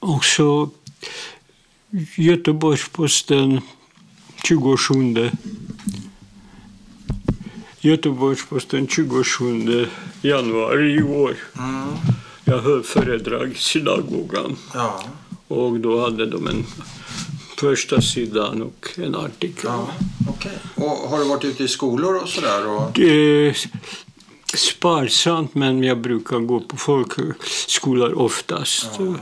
också Göteborgsposten 27. Januari i år. Mm. Jag höll föredrag i synagogan. Ja. Och då hade de en första sidan och en artikel. Ja, okay. Och har du varit ute i skolor och sådär? Och... Det är sparsamt, men jag brukar gå på folkhögskolor oftast. Ja.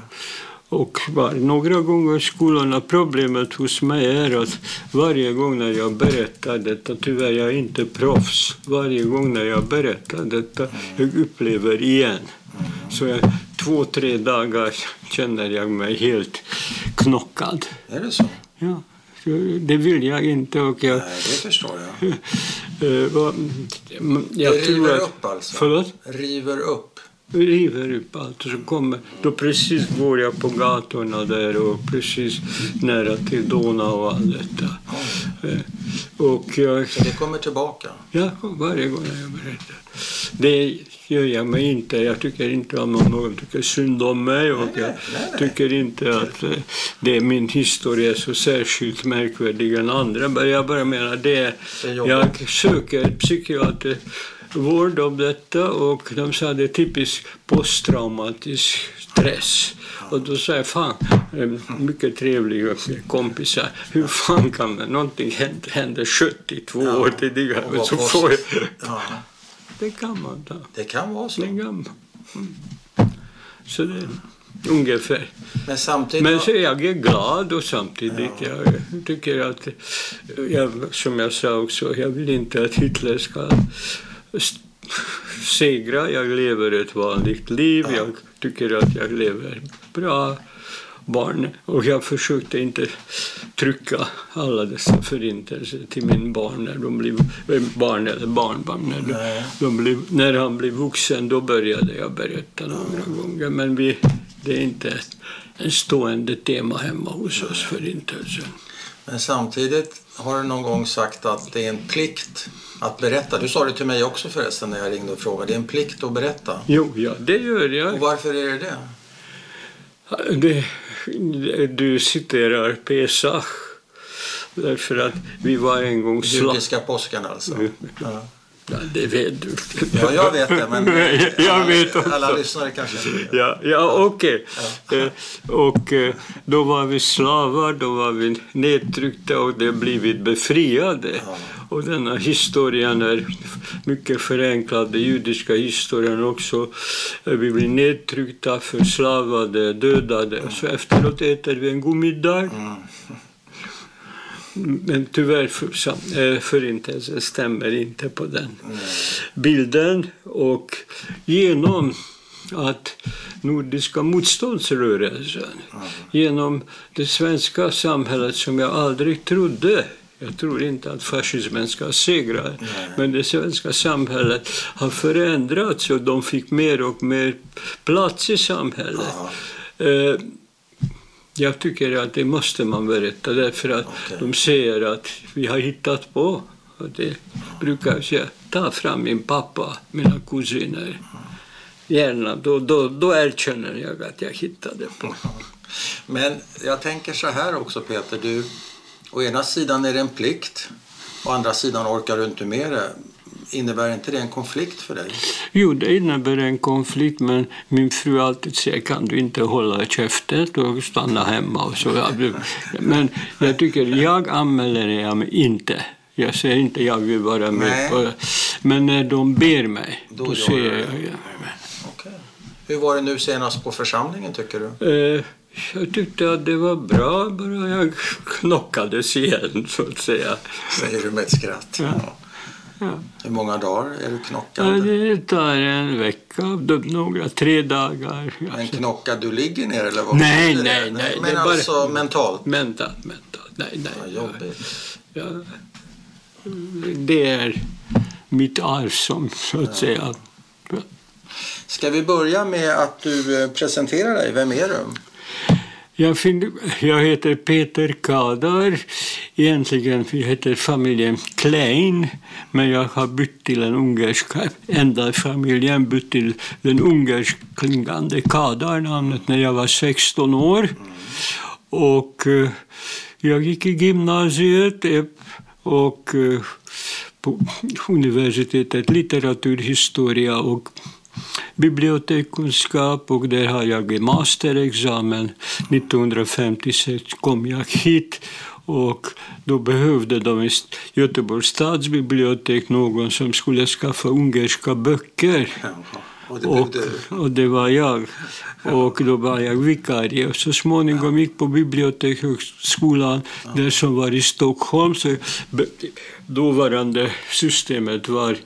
Och några gånger skolorna, problemet hos mig är att varje gång när jag berättar detta, tyvärr jag är inte proffs, varje gång när jag berättar detta, jag upplever igen. Så jag, 2-3 dagar känner jag mig helt knockad. Är det så? Ja, det vill jag inte. Och jag, nej, det förstår jag. Jag tror river upp alltså? Förlåt? River upp allt och så kommer, då precis går jag på gatorna där och precis nära till Donau och allt detta. Och jag, så det kommer tillbaka? Ja, varje gång jag berättar. Det gör jag mig inte, jag tycker inte att någon tycker synd om mig och jag tycker inte att det är min historia så särskilt märkvärdig än andra, men jag bara menar det, jag söker psykiater vård om detta och de sa det är typiskt posttraumatisk stress. Och då sa jag, fan, mycket trevliga kompisar, hur fan kan man, någonting händer 72 år tidigare så får jag... Ja. Det kan man ta. Det kan vara så. Så det är ungefär. Men samtidigt... Men så jag är glad och samtidigt jag tycker att, jag, som jag sa också, jag vill inte att Hitler ska... segra, jag lever ett vanligt liv, jag tycker att jag lever bra barn och jag försökte inte trycka alla dessa förintelser till min barn när de blev barn eller barnbarn när han blev vuxen, då började jag berätta några gånger, men det är inte en stående tema hemma hos oss, förintelsen. Men samtidigt har du någon gång sagt att det är en plikt att berätta. Du sa det till mig också förresten när jag ringde och frågade. Det är en plikt att berätta. Jo, ja, det gör jag. Och varför är det det? Du citerar pesach. Därför att vi var en gång... Judiska påskan alltså. Ja. Ja, det vet du. Ja, jag vet det, men alla lyssnare kanske inte. Ja, okej. Och då var vi slavar, då var vi nedtryckta och det blivit befriade. Ja. Och denna historien är mycket förenklad, den judiska historien också. Vi blir nedtryckta, förslavade, dödade. Så efteråt äter vi en god middag. Mm. Men tyvärr förintelsen stämmer inte på den bilden. Och genom att nordiska motståndsrörelsen, genom det svenska samhället som jag aldrig trodde, jag tror inte att fascismen ska segra, men det svenska samhället har förändrats och de fick mer och mer plats i samhället. Jag tycker att det måste man berätta, därför att de säger att vi har hittat på. Och det brukar jag säga, ta fram min pappa, mina kusiner. Gärna, då erkänner jag att jag hittade på. Men jag tänker så här också, Peter, du, å ena sidan är det en plikt, å andra sidan orkar du inte med det. Innebär inte det en konflikt för dig? Jo, det innebär en konflikt, men min fru alltid säger, kan du inte hålla käften och stanna hemma? Och så. Men jag tycker, jag anmäler mig inte. Jag säger inte, jag vill vara med. Nej. Men när de ber mig, då säger jag ja. Okay. Hur var det nu senast på församlingen, tycker du? Jag tyckte att det var bra, bara jag knockades igen, så att säga. Säger du med ett skratt? Ja. Ja. Hur många dagar är du knockad? Ja, det tar en vecka, några 3 dagar. Men knockad, du ligger ner eller vad? Nej. Men alltså bara... mentalt. Nej. Ja, det är mitt arv som, så att säga. Ja. Ska vi börja med att du presenterar dig? Vem är du? Jag heter Peter Kádár. Egentligen heter familjen Klein, men jag har bytt till den ungerska. Enda familjen bytt till den ungersk klingande Kádár-namnet när jag var 16 år. Och jag gick i gymnasiet och på universitetet litteraturhistoria och bibliotekskunskap, och där har jag en masterexamen. 1956 kom jag hit, och då behövde de Göteborgs stadsbibliotek någon som skulle skaffa ungerska böcker. Och det var jag. Och då var jag vikarie. Så småningom gick på bibliotekshögskolan där som var i Stockholm. Så dåvarande systemet var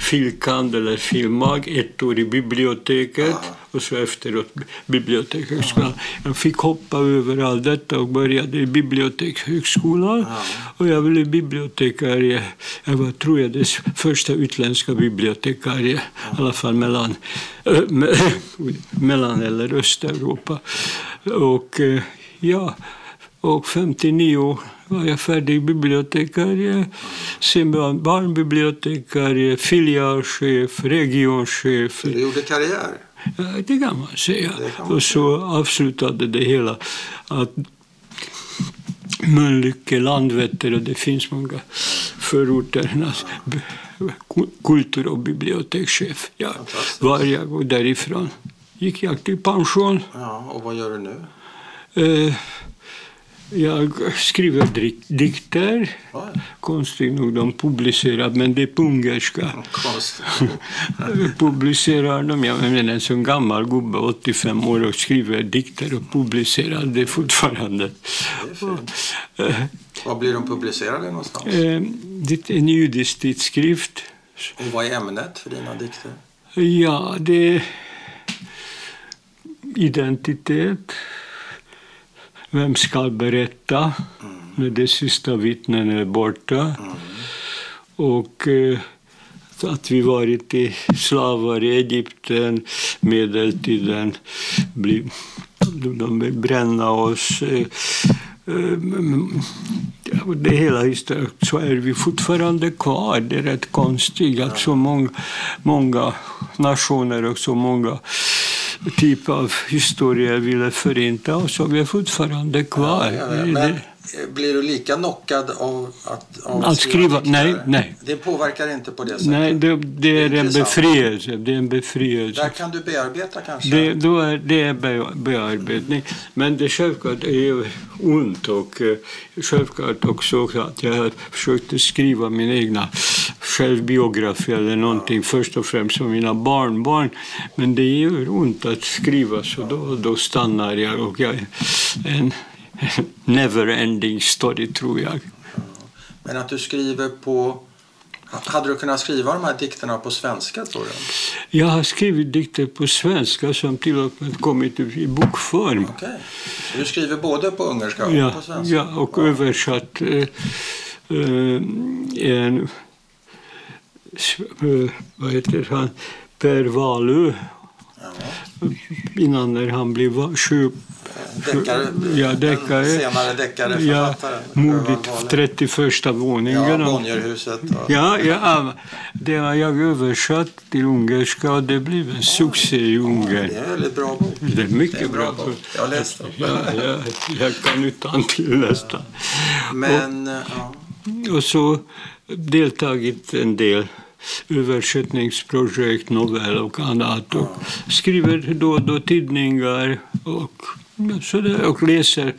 filkand eller filmag, ett år i biblioteket och så efteråt bibliotekshögskolan. Jag fick hoppa över allt detta och började i bibliotekshögskolan. Och jag blev bibliotekarie. Jag var, tror jag, det första utländska bibliotekarie, i alla fall mellan eller Östeuropa. Och ja, och 59 var jag färdig bibliotekarie, sen barnbibliotekarie, filialchef, regionchef. Du gjorde karriär? Det kan man säga. Och så avslutade det hela att Mölnlycke, Landvetter, och det finns många förorternas kultur- och bibliotekschef. Ja, var jag, och därifrån gick jag till pension. Ja, och vad gör du nu? Jag skriver dikter. Konstigt nog de publicerar, men det är på ungerska. Publicerar de, jag menar en sån gammal gubbe, 85 år, och skriver dikter och publicerar det fortfarande. Det var blir de publicerade någonstans? Det är en judisk tidskrift. Och vad är ämnet för dina dikter? Ja, det är identitet. Vem ska berätta när det sista vittnen är borta? Och att vi varit i slavar i Egypten, medeltiden, de bränna oss. Det hela historien, så är vi fortfarande kvar. Det är rätt konstigt att så många nationer och så många typ av historia ville förinta, och så vi är fortfarande kvar. Ja. Men blir du lika knockad av att skriva? Nej. Det påverkar inte på det sättet? Nej, det är en befrielse. Det är en befrielse. Där kan du bearbeta kanske? Det är bearbetning. Men det självklart är ont, och självklart också att jag försökte skriva min egna självbiografi eller någonting, först och främst som mina barnbarn, men det gör ont att skriva, så då stannar jag, och jag en never-ending story, tror jag. Men att du skriver på... Hade du kunnat skriva de här dikterna på svenska, tror du? Jag har skrivit dikter på svenska som till och med kommit i bokform. Okej. Du skriver både på ungerska och på svenska? Ja, och översatt en... vad heter han? Per Wallö. Innan när han blev deckare, senare deckare författaren. Mordet 31:a våningen. Ja, Bonnierhuset. Ja, det har jag översatt till ungerska, och det blev en succé i Ungern. Det är väldigt bra bok. Det är mycket bra bok. Jag läste den. Jag kan utantill nästan. Men, och så deltagit en del översättningsprojekt, novell och annat, och skriver då tidningar och läser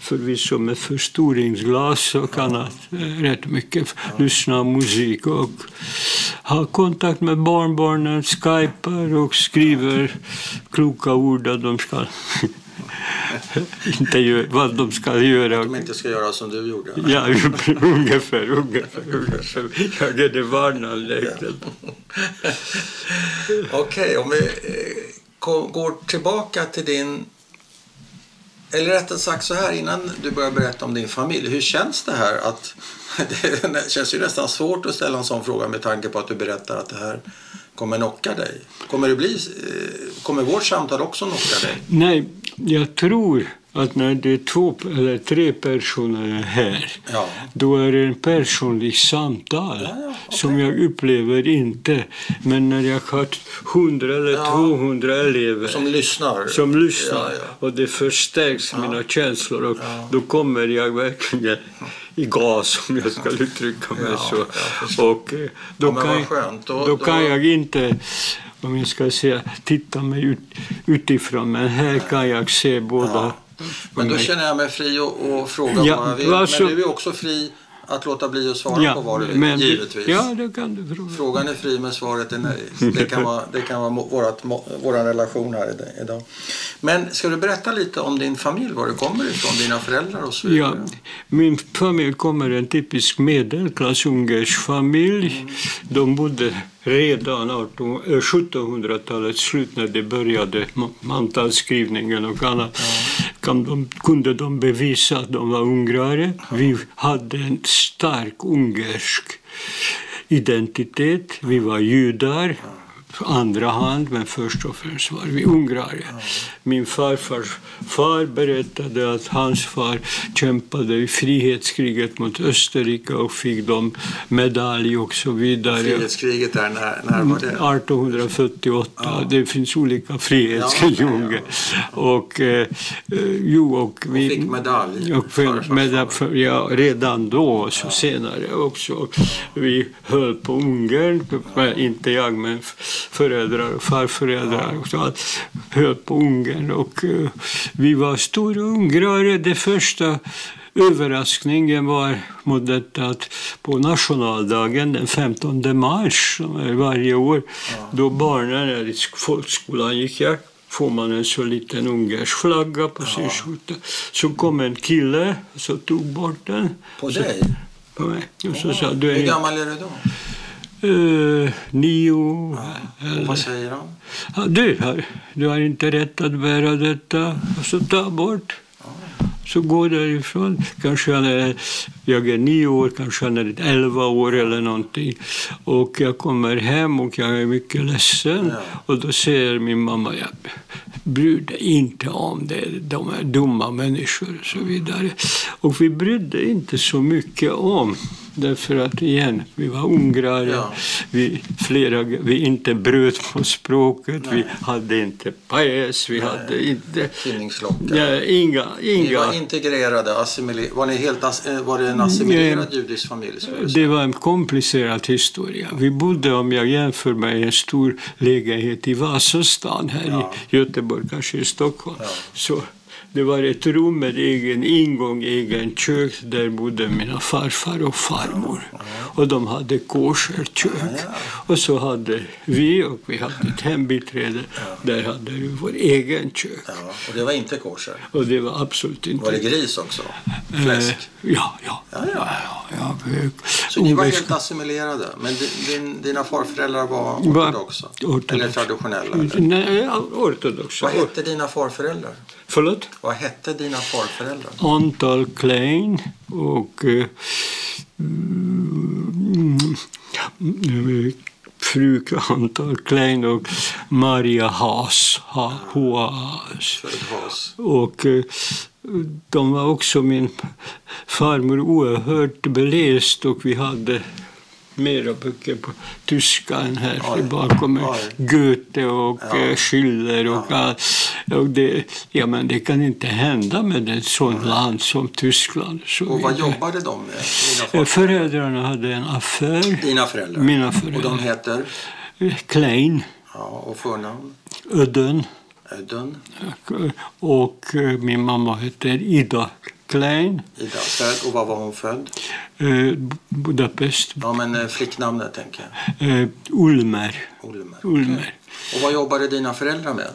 förvisso med förstoringsglas och annat rätt mycket, lyssnar musik och har kontakt med barnbarnen, skypar och skriver kloka ord att de ska vad de ska göra. Att de inte ska göra som du gjorde. Ja, ungefär. Jag är det varnande. Okej, om vi går tillbaka till din... Eller rättare sagt så här, innan du börjar berätta om din familj. Hur känns det här? Det känns ju nästan svårt att ställa en sån fråga med tanke på att du berättar att det här... Kommer knocka dig? Kommer vårt samtal också knocka dig? Nej, jag tror att när det är två eller tre personer här, ja, då är det en personlig samtal, ja, ja, okay, som jag upplever inte. Men när jag har 100 eller 200 elever som lyssnar, ja, ja, och det förstärks mina känslor, och då kommer jag verkligen i gas, om jag ska uttrycka mig så. Ja, och då kan jag inte, om jag ska säga, titta mig utifrån, men här kan jag se båda. Ja. Men då känner jag mig fri och fråga vad jag vill. Alltså, men du är också fri att låta bli att svara på vad du vill, men, givetvis. Ja, det kan du fråga. Frågan är fri, men svaret är nej. Det kan vara vår relation här idag. Men ska du berätta lite om din familj, var du kommer ifrån, dina föräldrar och så vidare? Ja, min familj kommer en typisk medelklass-ungersfamilj. De bodde redan 1700-talet slut, när det började mantalsskrivningen och annat, kunde de bevisa att de var ungrare. Vi hade en stark ungersk identitet. Vi var judar, andra hand, men först och främst var vi ungrare. Min farfars far berättade att hans far kämpade i frihetskriget mot Österrike och fick dem medalj och så vidare. Frihetskriget där, när var det? 1848. Ja. Det finns olika frihetskriger. Och fick medalj. Och redan då och senare också. Vi höll på Ungern, inte jag, men föräldrar och farföräldrar höll på Ungern, och vi var stora ungrare. Det första överraskningen var mot detta att på nationaldagen den 15 mars varje år, då barnen är i folkskolan gick jag, får man en så liten ungersk flagga på sin skjorta. Så kom en kille så tog bort den. På dig? På mig. Och så sa, du är... Hur gammal är du då? 9. Vad säger de? Ja, du har inte rätt att bära detta. Och så ta bort. Så går därifrån. Kanske jag är 9 år, kanske han är 11 år eller någonting. Och jag kommer hem och jag är mycket ledsen. Och då säger min mamma, jag brydde inte om det. De är dumma människor och så vidare. Och vi brydde inte så mycket om. Därför att igen, vi var ungrare, vi inte bröt på språket, vi hade inte paes, vi hade inte... Tidningslockar. Inga. Ni var integrerade, var det en assimilerad judisk familj? Det var en komplicerad historia. Vi bodde, om jag jämför med en stor lägenhet i Vasastan här i Göteborg, kanske i Stockholm, så... Det var ett rum med egen ingång, egen kök. Där bodde mina farfar och farmor. Och de hade kosherkök. Och så hade vi hade ett hembiträde. Där hade vi vår egen kök. Och det var inte kosher? Och det var absolut inte. Var det gris också? Fläsk? Ja. Så ni var helt assimilerade? Men dina farföräldrar var ortodoxa? Eller traditionella? Eller? Nej, ortodoxa. Vad hette dina farföräldrar? Förlåt? Vad hette dina farföräldrar? Antal Klein och fru Antal Klein och Maria Haas. Och de var också min farmor oerhört beläst, och vi hade mera böcker på tyska än här bakom mig. Goethe och Schiller och men det kan inte hända med ett sådant land som Tyskland. Så och vad jobbade de med? Föräldrarna hade en affär. Dina föräldrar? Mina föräldrar. Och de heter? Klein. Ja, och förnamn? Ödön. Och min mamma heter Ida. Klein. Ida, och var hon född? Budapest. Ja, men flicknamnet tänker jag. Ulmer. Okay. Och vad jobbade dina föräldrar med?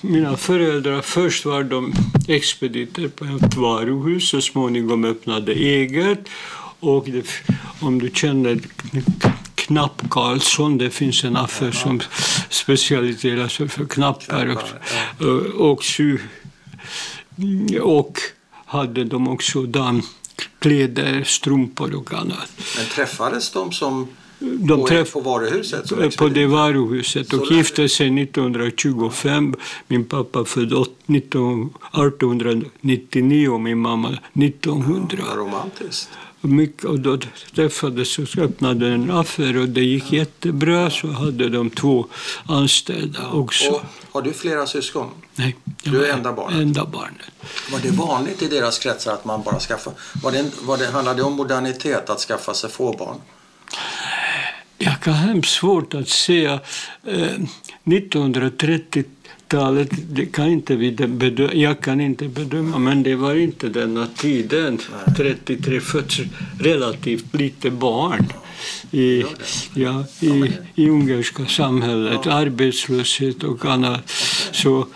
Mina föräldrar, först var de expediter på ett varuhus, så småningom öppnade eget. Och om du känner Knapp Karlsson, det finns en affär som specialiserar sig för knappar och sy. Och hade de också dammkläder, strumpor och annat. Men träffades de som de träffades på varuhuset, på det varuhuset, och gifte sig 1925. Min pappa föddes 1899 och min mamma 1900. Ja, romantiskt. Mycket, och då träffades och öppnade en affär och det gick jättebra, så hade de 2 anställda också. Och har du flera syskon? Nej. Du är enda barnet? Enda barnet. Var det vanligt i deras kretsar att man bara skaffade... handlade det om modernitet att skaffa sig få barn? Jag kan hemskt svårt att säga. 1930-talet, det kan inte jag kan inte bedöma, men det var inte denna tiden. 33 föds relativt lite barn i ungerska samhället. Ja. Arbetslöshet och annat. Okay.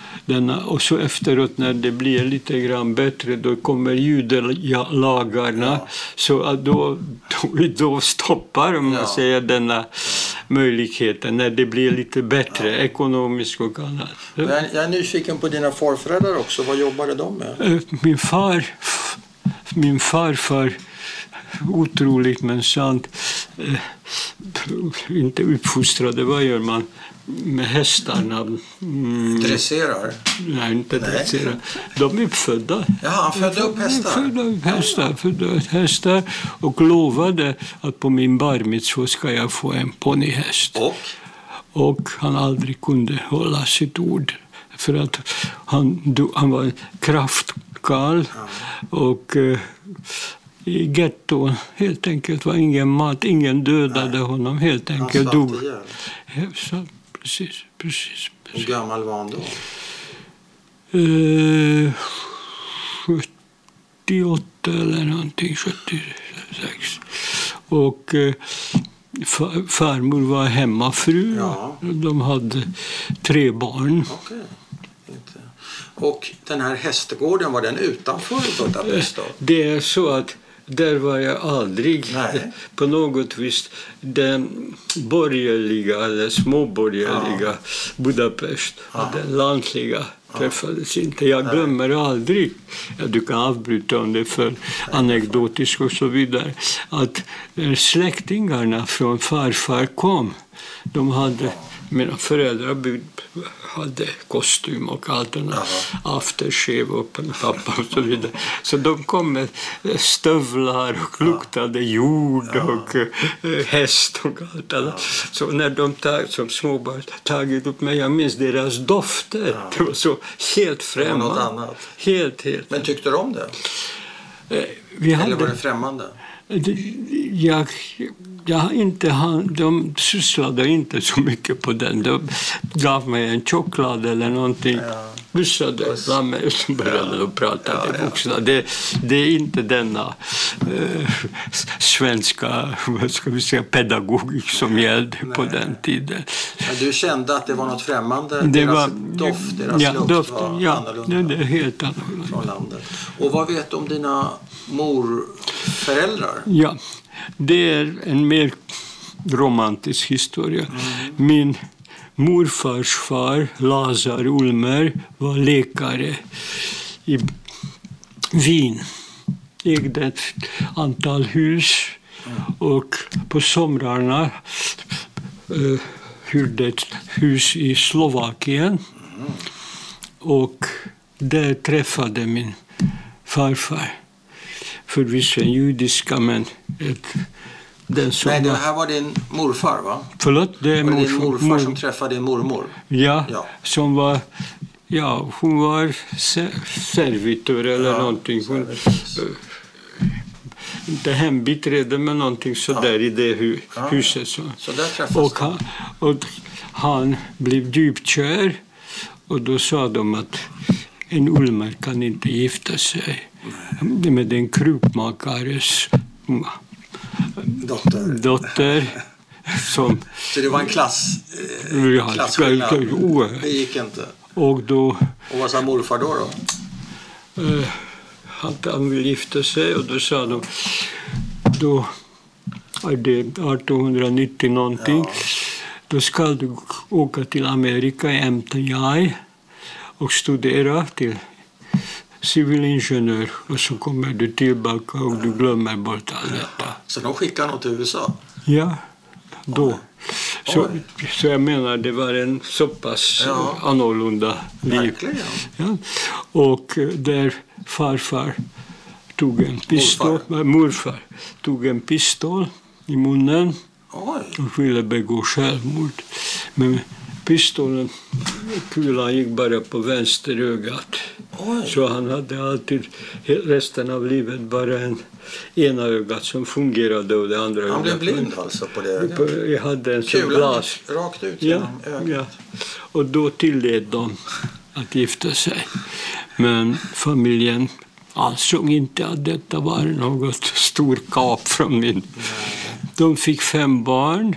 Och så efteråt när det blir lite grann bättre, då kommer judelagarna. Ja. Så att då stoppar man säger denna möjligheten när det blir lite bättre ekonomiskt och annat. Jag är nyfiken på dina förfäder också. Vad jobbade de med? Min farfar, otroligt men sant, inte uppfostrade, vad gör man? Med hästarna. Dresserar? Nej, inte dresserar. De är uppfödda. Ja, han födde upp hästar. Födde upp hästar och lovade att på min bar mitzvah ska jag få en ponnyhäst. Och han aldrig kunde hålla sitt ord. För att han var kraftkall och... i getton helt enkelt var ingen mat, ingen dödade honom, helt enkelt dog. Ja, precis. Hur gammal var han då? 78 eller någonting, 76. Och farmor var hemmafru. Ja. De hade 3 barn. Okay. Och den här hästgården, var den utanför Budapest då? Det är så att där var jag aldrig. Nej. På något vis den borgerliga eller småborgerliga Budapest, den landliga träffades inte. Jag glömmer aldrig, du kan avbryta om det för anekdotiskt och så vidare, att släktingarna från farfar kom. De hade... Mina föräldrar hade kostym och allt den här aftershave och pappa och så vidare. Så de kom med stövlar och luktade jord och häst och allt annat. Så när de som småbarn tagit upp mig, jag minns deras dofter. Det var så helt främmande. Helt. Men tyckte de om det? Eller var det främmande? De sysslade inte så mycket på den. De gav mig en choklad eller någonting. Bussade bland mig och började prata med vuxna. Det är inte denna svenska, vad ska vi säga, pedagogik som gällde på den tiden. Men du kände att det var något främmande? Deras doft var annorlunda. Det är helt annorlunda. Från landet. Och vad vet du om dina morföräldrar? Ja, det är en mer romantisk historia. Min morfars far, Lazar Ulmer, var läkare i Wien. Ägde ett antal hus och på somrarna hyrde ett hus i Slovakien. Och där träffade min farfar. Förvisso judiska, men den som... Nej, det här var din morfar, va? Förlåt? Det är morfar som träffade din mormor. Ja. Som var... Ja, hon var servitör eller någonting. Inte hembiträde, men någonting sådär i det huset. Så där träffades han blev djupt kär. Och då sa de att en Ulmer kan inte gifta sig med en krukmakares dotter som... Så det var en klasskillnad. Det gick inte. Och vad sa morfar då? Att han ville gifta sig, och då sa de, då är det 1890 någonting, då ska du åka till Amerika i MTI och studera till civilingenjör, och så kommer du tillbaka och du glömmer bort allt detta. Så de skickar något till USA? Ja, då. Så jag menar, det var en så pass annorlunda liv. Verkligen. Ja. Och där morfar tog en pistol i munnen och ville begå självmord. Men pistolen, kulan gick bara på vänster ögat. Så han hade alltid resten av livet bara ena ögat som fungerade och det andra ögat. Han blev blind alltså på det ögat? Jag hade en sån glas. Rakt ut genom ögat? Ja. Och då tillät de att gifta sig. Men familjen ansåg inte att detta var något stor kap från min. De fick 5 barn.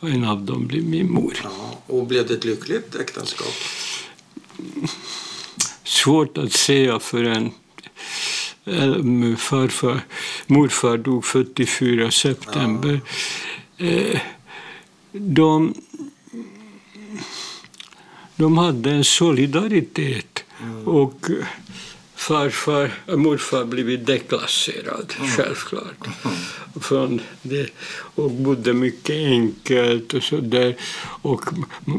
En av dem blev min mor. Ja, och blev det ett lyckligt äktenskap? Svårt att säga för en morfar dog 44 september. Ja. De hade en solidaritet och morfar blev deklasserad, självklart. Från det, och bodde mycket enkelt och så där. Och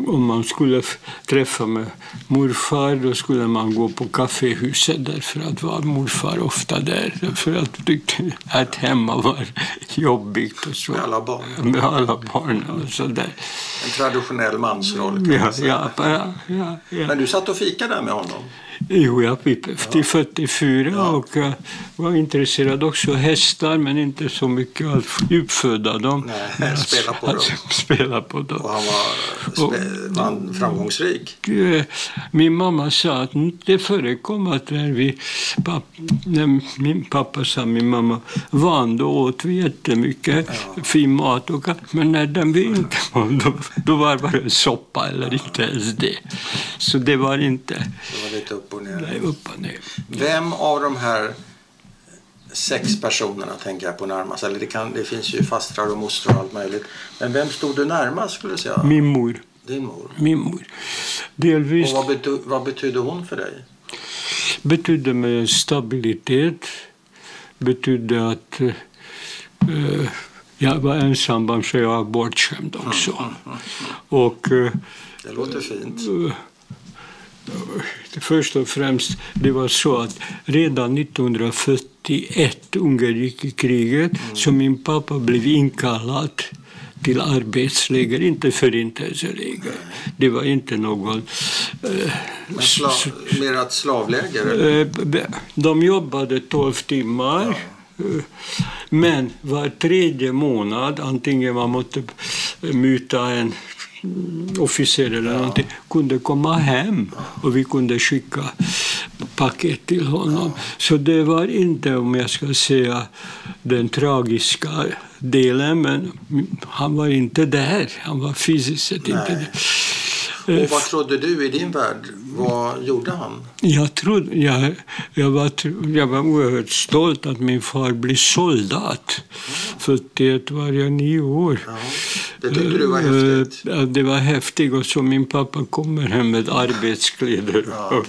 om man skulle träffa med morfar, då skulle man gå på kaffehuset, därför att var morfar ofta där. Därför att tyckte att hemma var jobbigt och så. Med alla barn. Med alla barn och så där. En traditionell mansroll kan man säga. Ja. Men du satt och fikade där med honom? Jo, jag blev 44 och var intresserad också av hästar, men inte så mycket att djupföda dem. Nej, spela på dem. Och han var framgångsrik. Min mamma sa att det förekom att när min pappa sa min mamma vann, då åt vi jättemycket fin mat och allt, men när den vi inte vann, då var det bara soppa eller inte ens det. Så det var inte... Det var lite upp och ner. Vem av de här 6 personerna tänker jag på närmast? Eller det finns ju fastrar och mostrar och allt möjligt. Men vem stod du närmast skulle jag säga? Min mor. Din mor? Min mor. Delvis. Och vad betydde hon för dig? Betydde med stabilitet. Betydde att jag var ensam, så jag var bortskämd också. Och, det låter fint. Först och främst, det var så att redan 1941 Ungern gick i kriget, så min pappa blev inkallad till arbetsläger, inte förintelseläger. Det var inte någon... mer att slavläger? Eller? De jobbade 12 timmar. Men var 3:e månad, antingen man måste muta en officer eller någonting, kunde komma hem och vi kunde skicka paket till honom. Så det var inte, om jag ska säga, den tragiska delen, men han var inte där. Han var fysiskt sett inte där. Och vad trodde du i din värld? Vad gjorde han? Jag var oerhört stolt att min far blev soldat. För det var jag 9 år. Ja, det tyckte du var häftigt. Det var häftigt, och så min pappa kommer hem med arbetskläder. Ja,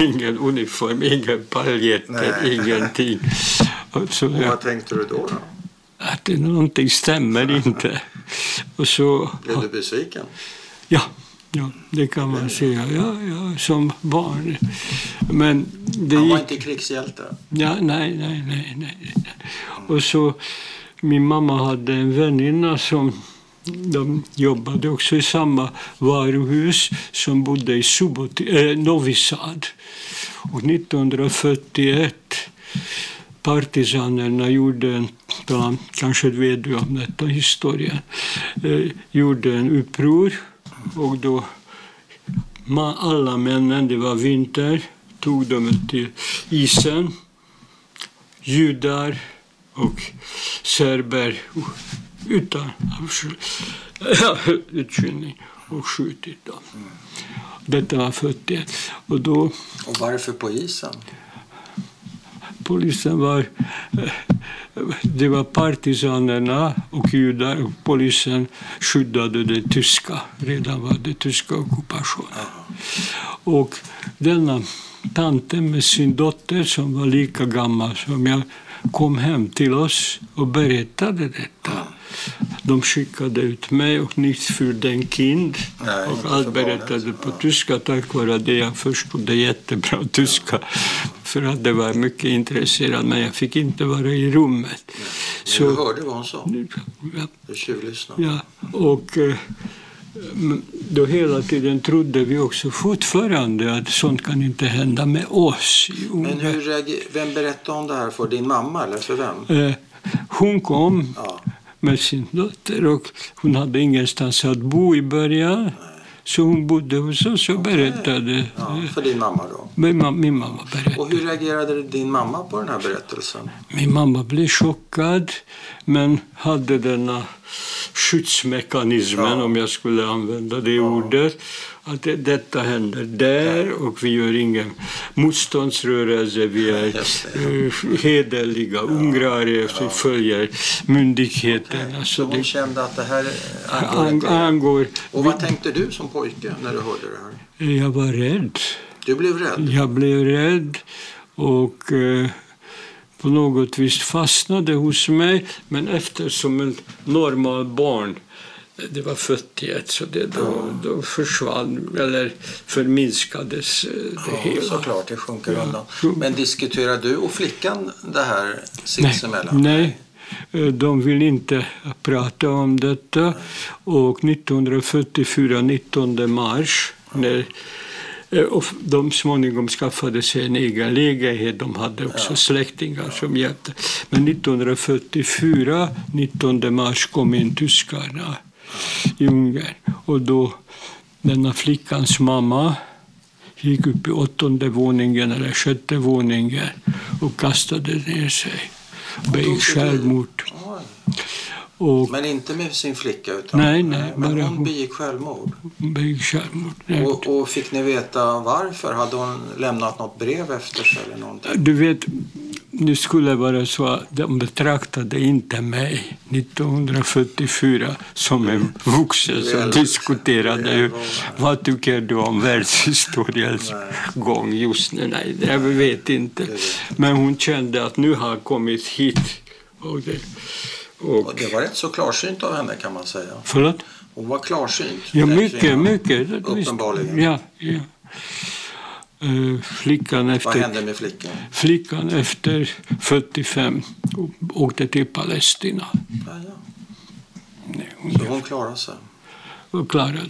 ingen uniform. Ingen paljetter, ingenting. Och vad tänkte du då? Att någonting stämmer inte. Och så, blev du besviken? Ja, det kan man säga. Ja, som barn. Men det han var inte krigshjälte? Ja, nej. Och så, min mamma hade en väninna som de jobbade också i samma varuhus, som bodde i Novi Sad. Och 1941 partisanerna gjorde kanske vet du om detta historien, gjorde en uppror. Och då, alla männen, det var vinter, tog dem till isen. Judar och serber utan utskyllning och skjutit dem. Detta var 41. Och varför på isen? Polisen var... Det var partisanerna och judar, och polisen skyddade det tyska. Redan var det tyska ockupationen. Och denna tante med sin dotter som var lika gammal som jag kom hem till oss och berättade detta. De skickade ut mig och Nils för den kind. Nej, och allt berättade på tyska tack vare det. Jag förstod jättebra tyska för att det var mycket intresserad, men jag fick inte vara i rummet. Ja. Så du hörde vad hon sa? Ja. Du tjuvlyssnade. Ja, och då hela tiden trodde vi också fortfarande att sånt kan inte hända med oss. Men vem berättade om det här för din mamma eller för vem? Hon kom med sin dotter och hon hade ingenstans att bo i början. Nej. Så hon bodde hos oss och berättade. Ja, för din mamma då? Min mamma berättade. Och hur reagerade din mamma på den här berättelsen? Min mamma blev chockad men hade denna skyddsmekanismen, om jag skulle använda det ordet, att detta händer där och vi gör ingen motståndsrörelse, vi är hederliga ungrare, vi följer myndigheterna. Så hon kände att det här angår. Och vad tänkte du som pojke när du hörde det här? Jag var rädd. Du blev rädd? Jag blev rädd och på något vis fastnade hos mig, men eftersom en normal barn, det var 41, så det då försvann eller förminskades hela. Såklart, det sjunker undan. Men diskuterar du och flickan det här sinsemellan? Nej. De vill inte prata om detta. Nej. Och 1944, 19 mars, när och de småningom skaffade sig en egen lägenhet. De hade också släktingar som hjälpte. Men 1944, 19 mars, kom in tyskarna i Ungern. Och då denna flickans mamma gick upp i 8:e våningen eller 7:e våningen och kastade ner sig. Begick självmord. Och, men inte med sin flicka utan men hon begick självmord. Och fick ni veta varför? Hade hon lämnat något brev efter sig eller någonting? Du vet, nu skulle vara så att de betraktade inte mig 1944 som en vuxen som diskuterade vad tycker du om världshistoriens gång just nu? Nej, jag vet inte. Men hon kände att nu har kommit hit och det var rätt så klarsynt av henne, kan man säga. Förlåt? Hon var klarsynt. Ja, mycket. Uppenbarligen. Ja. Flickan efter... Vad hände med flickan? Flickan efter 45 åkte till Palestina. Nej, så hon klarade sig? Hon klarade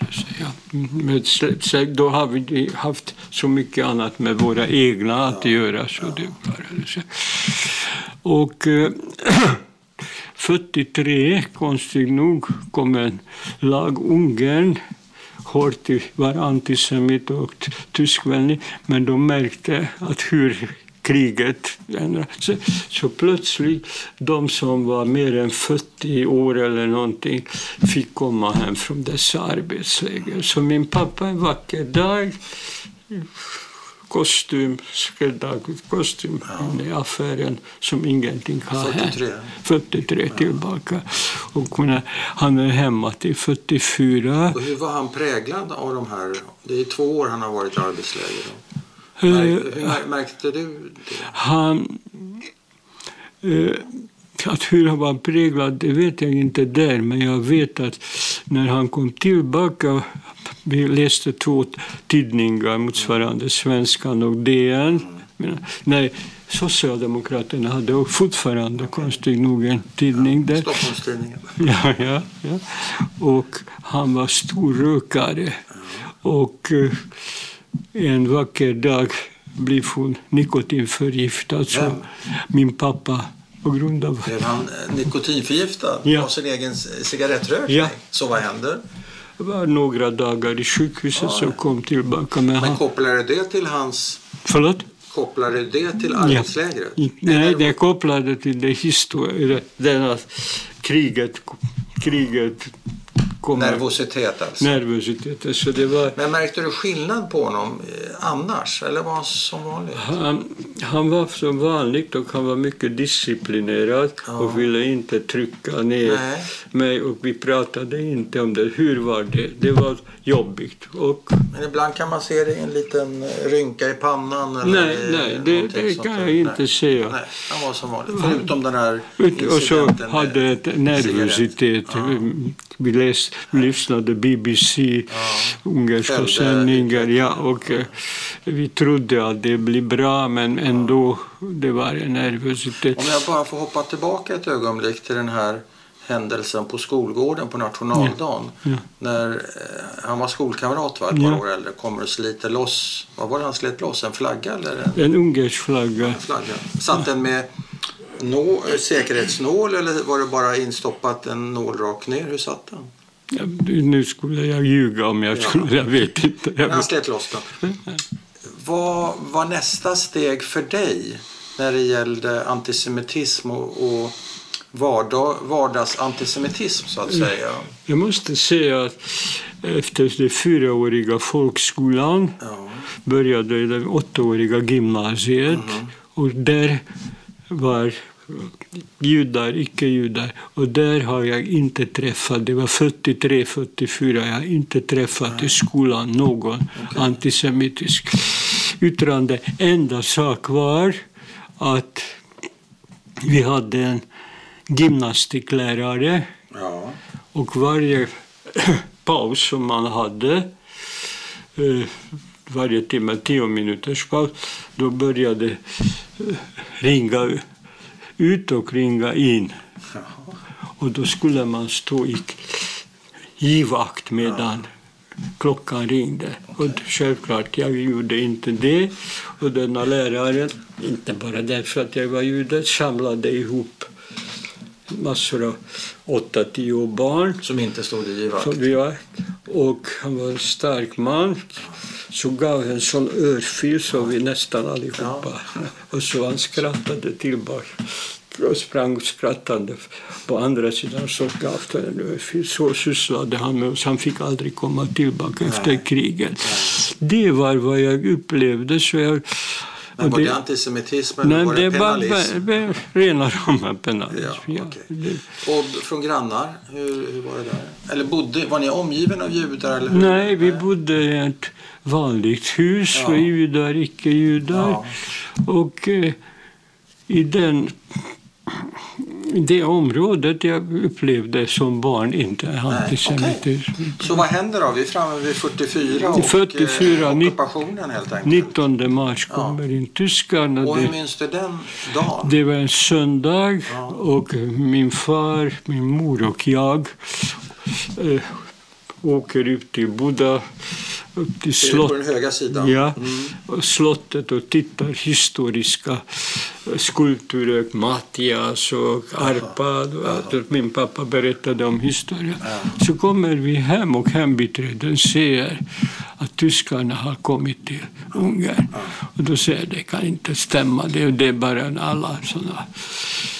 sig, Då har vi haft så mycket annat med våra egna att göra, så det klarade sig. Och... 1943, konstigt nog, kom en lag Ungern, hårt var antisemit och tyskvänlig, men de märkte att hur kriget ändrades. Så plötsligt, de som var mer än 40 år eller någonting fick komma hem från dessa arbetsläger. Så min pappa en vacker dag... kostym i affären som ingenting har hänt. 43 tillbaka. Och han är hemma till 44. Och hur var han präglad av de här? Det är 2 år han har varit i arbetsläger. Hur märkte du det? Hur han var präglad, det vet jag inte där, men jag vet att när han kom tillbaka, vi läste 2 tidningar motsvarande Svenskan och DN. Nej, Socialdemokraterna hade också fortfarande konstigt nog en tidning där. Stockholmstidningen. Ja. Och han var stor rökare. Och en vacker dag blev hon nikotinförgiftad. Så min pappa... På grund av... Blev han nikotinförgiftad av sin egen cigarettrökning? Ja. Så vad händer? Det var några dagar i sjukhuset som kom tillbaka med han. Men kopplade det till hans... Förlåt? Kopplade det till arbetslägret? Ja. Nej, det kopplade till det historia. Denna kriget nervositet alltså. Så det var... Men märkte du skillnad på honom annars? Eller var han som vanligt? Han var som vanligt och han var mycket disciplinerad och ville inte trycka ner mig. Och vi pratade inte om det. Hur var det? Det var jobbigt. Och men ibland kan man se det i en liten rynka i pannan. Eller det kan jag inte säga. Nej, han var som vanligt. Förutom den här incidenten. Och så hade ett nervositet. Vi lyssnade BBC, ungerska sändningar. Ja, och vi trodde att det blev bra, men ändå det var en nervositet. Om jag bara får hoppa tillbaka ett ögonblick till den här händelsen på skolgården på nationaldagen. Ja. När han var skolkamrat var ett par år äldre, kommer och sliter loss. Vad var det han slet loss? En flagga? Eller en ungersk flagga. Satt den med säkerhetsnål eller var det bara instoppat en nål rakt ner? Hur satt den? Ja, nu skulle jag ljuga om jag skulle, jag vet inte. Jag slet loss då. Vad var nästa steg för dig när det gällde antisemitism och vardagsantisemitism så att säga? Jag måste säga att efter den 4-åriga folkskolan började den 8-åriga gymnasiet och där var judar, icke-judar, och där har jag inte träffat, det var 43-44, jag har inte träffat i skolan någon antisemitisk yttrande. Enda sak var att vi hade en gymnastiklärare och varje paus som man hade, varje timme, 10 minuters paus, då började ringa ut och ringa in. Och då skulle man stå i givakt medan klockan ringde. Och självklart, jag gjorde inte det. Och denna läraren, inte bara därför att jag var jude, samlade ihop massor av 8-10 barn som inte stod i vakt. Och han var en stark man, så gav en sån örfil så vi nästan allihopa. Och så han skrattade tillbaka och sprang skrattande på andra sidan, så gav han en örfil. Så sysslade han med oss. Han fick aldrig komma tillbaka efter kriget. Det var vad jag upplevde, så jag... Men var det antisemitism eller var det penalism? Det var rena rama penalism. Och från grannar, hur var det där? Eller var ni omgiven av judar? Eller hur? Nej, vi bodde i ett vanligt hus för judar, icke-judar. Och i det området jag upplevde som barn inte antisemitism. Så vad händer då? Vi är framme vid 44 och 44, ockupationen helt enkelt. 19 mars kommer in tyskarna. Och hur minns du den dagen? Det var en söndag och min far, min mor och jag åker ut till upp till på den höga sidan. Slottet och tittar historiska skulpturer, Mattias och Arpad. Min pappa berättade om historia. Så kommer vi hem och hembiträden säger att tyskarna har kommit till Ungern. Och då säger det kan inte stämma, det är bara en alla sådana.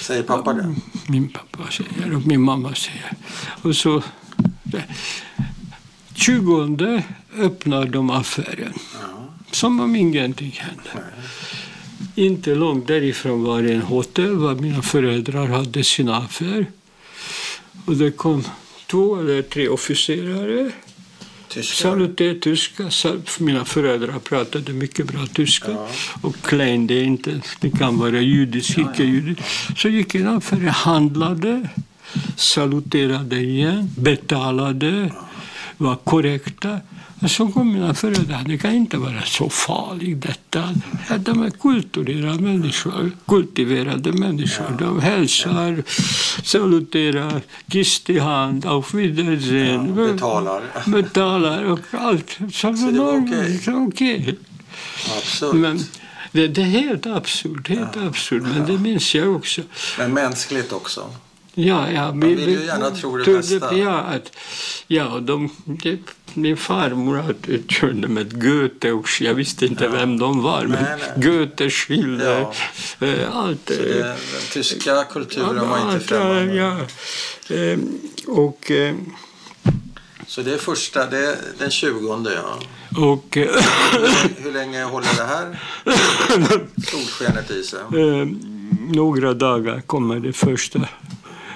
Säger pappa det? Min pappa säger och min mamma säger. Och så 20 öppnar de affären. Som om ingenting hände. Inte långt därifrån var det en hotell där mina föräldrar hade sina affär. Och det kom 2 eller 3 officerare. Saluté tyska. Mina föräldrar pratade mycket bra tyska. Och Klein, det kan vara judisk, icke-judisk. Så gick en affär, handlade, saluterade igen, betalade. Var korrekta. Och så kom mina föräldrar. Det kan inte vara så farligt detta. De är kulturella människor. Kultiverade människor. De hälsar, saluterar, kist i hand, auf Wiedersehen. Betalar och allt. Så det var okej. Absolut. Det är helt absurd. Men det minns jag också. Men mänskligt också. Man vill ju gärna tro det bästa. Min farmor körde med Goethe och jag visste inte vem de var, men Goethe, Schiller, allt. Så den tyska kulturen var inte främmande. Så det är första, det är den 20:e, ja. Och hur länge håller det här solskenet i sig? Några dagar kommer det första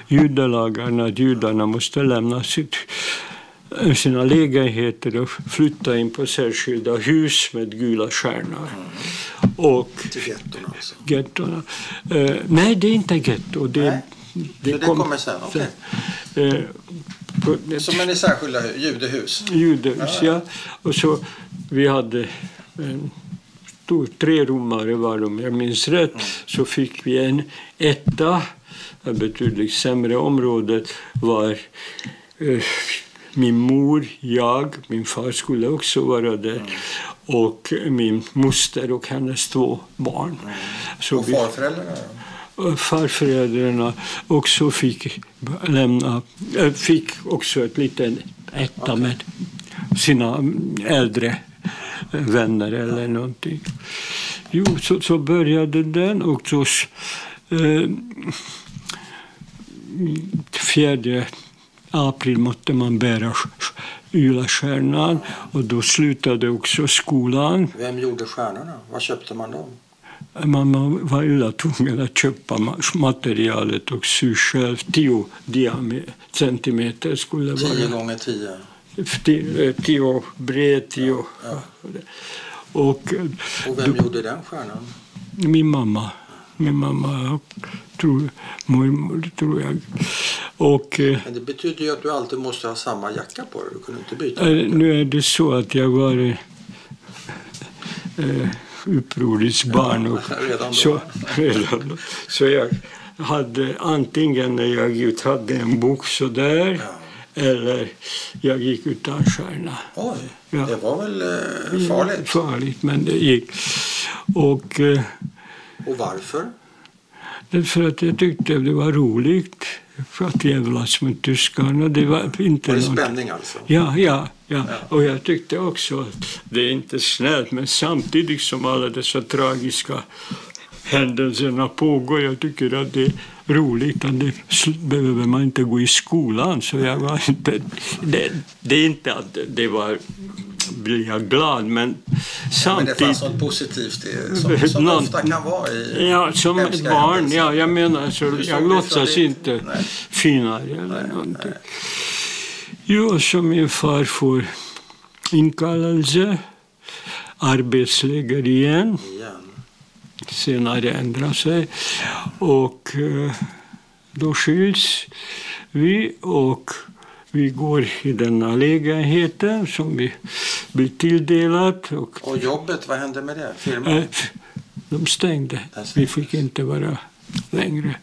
judalagarna, att judarna måste lämna sina lägenheter och flytta in på särskilda hus med gula stjärnor. Och till gettorna alltså. Gettorna. Nej, det är inte getto. Det kommer sen, okej. Okay. Som en särskilda judehus. Judehus, ja. Och så vi hade en stor trerummare var de, jag minns rätt. Mm. Så fick vi en etta, ett betydligt sämre område, var min mor, jag, min far skulle också vara där. Mm. Och min moster och hennes två barn. Mm. Så och farföräldrarna? Farföräldrarna också fick lämna, fick också ett litet etta, okay, med sina äldre vänner eller någonting. Jo, så började den, och så 4 april måste man bära gula stjärnan, och då slutade också skolan. Vem gjorde stjärnorna? Vad köpte man dem? Man var illa tvungen att köpa materialet och sy själv. 10 centimeter skulle vara. 10 gånger 10? 10 bred, 10. Ja. Och vem gjorde den stjärnan? Min mamma, mormor, tror jag. Och, men det betyder ju att du alltid måste ha samma jacka på dig. Du kunde inte byta. Nu är det så att jag var upprorisk barn. Och, redan då. Så jag hade antingen när jag gick hade en bok så där, ja, eller jag gick utan stjärna. Oj, ja. Det var väl farligt? Ja, farligt, men det gick. Och varför? För att jag tyckte det var roligt att jävlas med tyskarna. Det var inte något. Spänning alltså? Ja. Och jag tyckte också att det är inte snällt. Men samtidigt som alla dessa tragiska händelserna pågår, jag tycker att det är roligt. Det behöver man inte gå i skolan. Så jag var inte... Det är inte att det var... blir jag glad, men samtidigt... Ja, men det fanns något positivt som ofta kan vara i... Ja, som ett barn, ja, jag menar, så jag låtsas inte finare eller någonting. Jo, så min far får inkallelse, arbetsläger igen. Senare ändrar sig, och då skiljs vi, och... Vi går i denna lägenheten som vi blir tilldelat. Och jobbet, vad hände med det? Firman? De stängde. Vi fick inte vara längre.